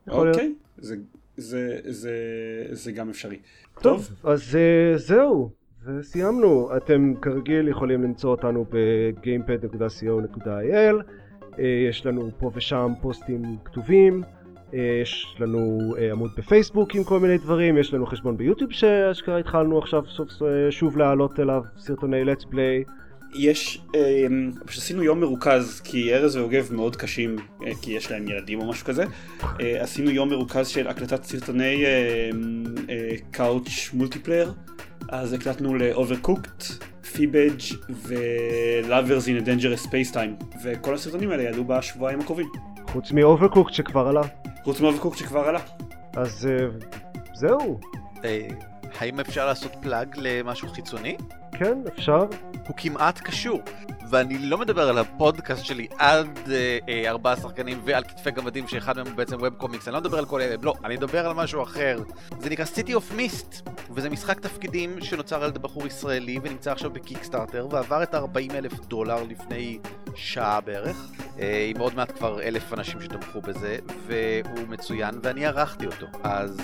אוקיי? זה, זה, זה, זה גם אפשרי. טוב, אז זהו. וסיימנו. אתם כרגיל יכולים למצוא אותנו ב-gamepad נקודה co נקודה il. יש לנו פה ושם פוסטים כתובים. יש לנו עמוד בפייסבוק עם כל מיני דברים, יש לנו חשבון ביוטיוב שאשכרה התחלנו עכשיו שוב להעלות אליו סרטוני Let's Play. יש, עשינו יום מרוכז, כי ארז ואוגב מאוד קשים, כי יש להם ילדים או משהו כזה, עשינו יום מרוכז של הקלטת סרטוני קאוץ' מולטיפלייר, אז הקלטנו ל-Overcooked, Feebage ו-Lovers in a Dangerous Space Time, וכל הסרטונים האלה יעלו בשבועיים הקרובים. חוץ מאוברקוקט שכבר עלה. חוץ מאוברקוקט שכבר עלה. אז זהו. האם אפשר לעשות פלאג למשהו חיצוני? כן, אפשר. הוא כמעט קשור, ואני לא מדבר על הפודקאסט שלי עד ארבעה שחקנים ועל כתפי גמדים שאחד מהם הוא בעצם ווב קומיקס. אני לא מדבר על כל אלה, לא, אני מדבר על משהו אחר. זה נקרא City of Mist, וזה משחק תפקידים שנוצר על ידי בחור ישראלי ונמצא עכשיו בקיקסטארטר ועבר את ארבעים אלף דולר לפני שעה בערך, עם עוד מעט כבר אלף אנשים שתמכו בזה, והוא מצוין ואני ערכתי אותו, אז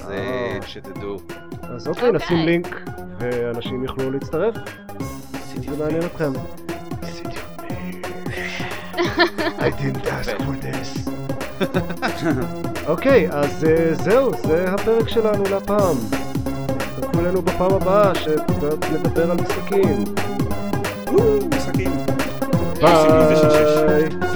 שתדעו. אז אוקיי, נשים לינק ואנשים יוכלו להצטרף. זה מעניין אתכם. I didn't ask for this. אוקיי, אז זהו, זה הפרק שלנו לפעם. תקחו לנו בפעם הבאה שנדבר על משחקים. משחקים. ביי.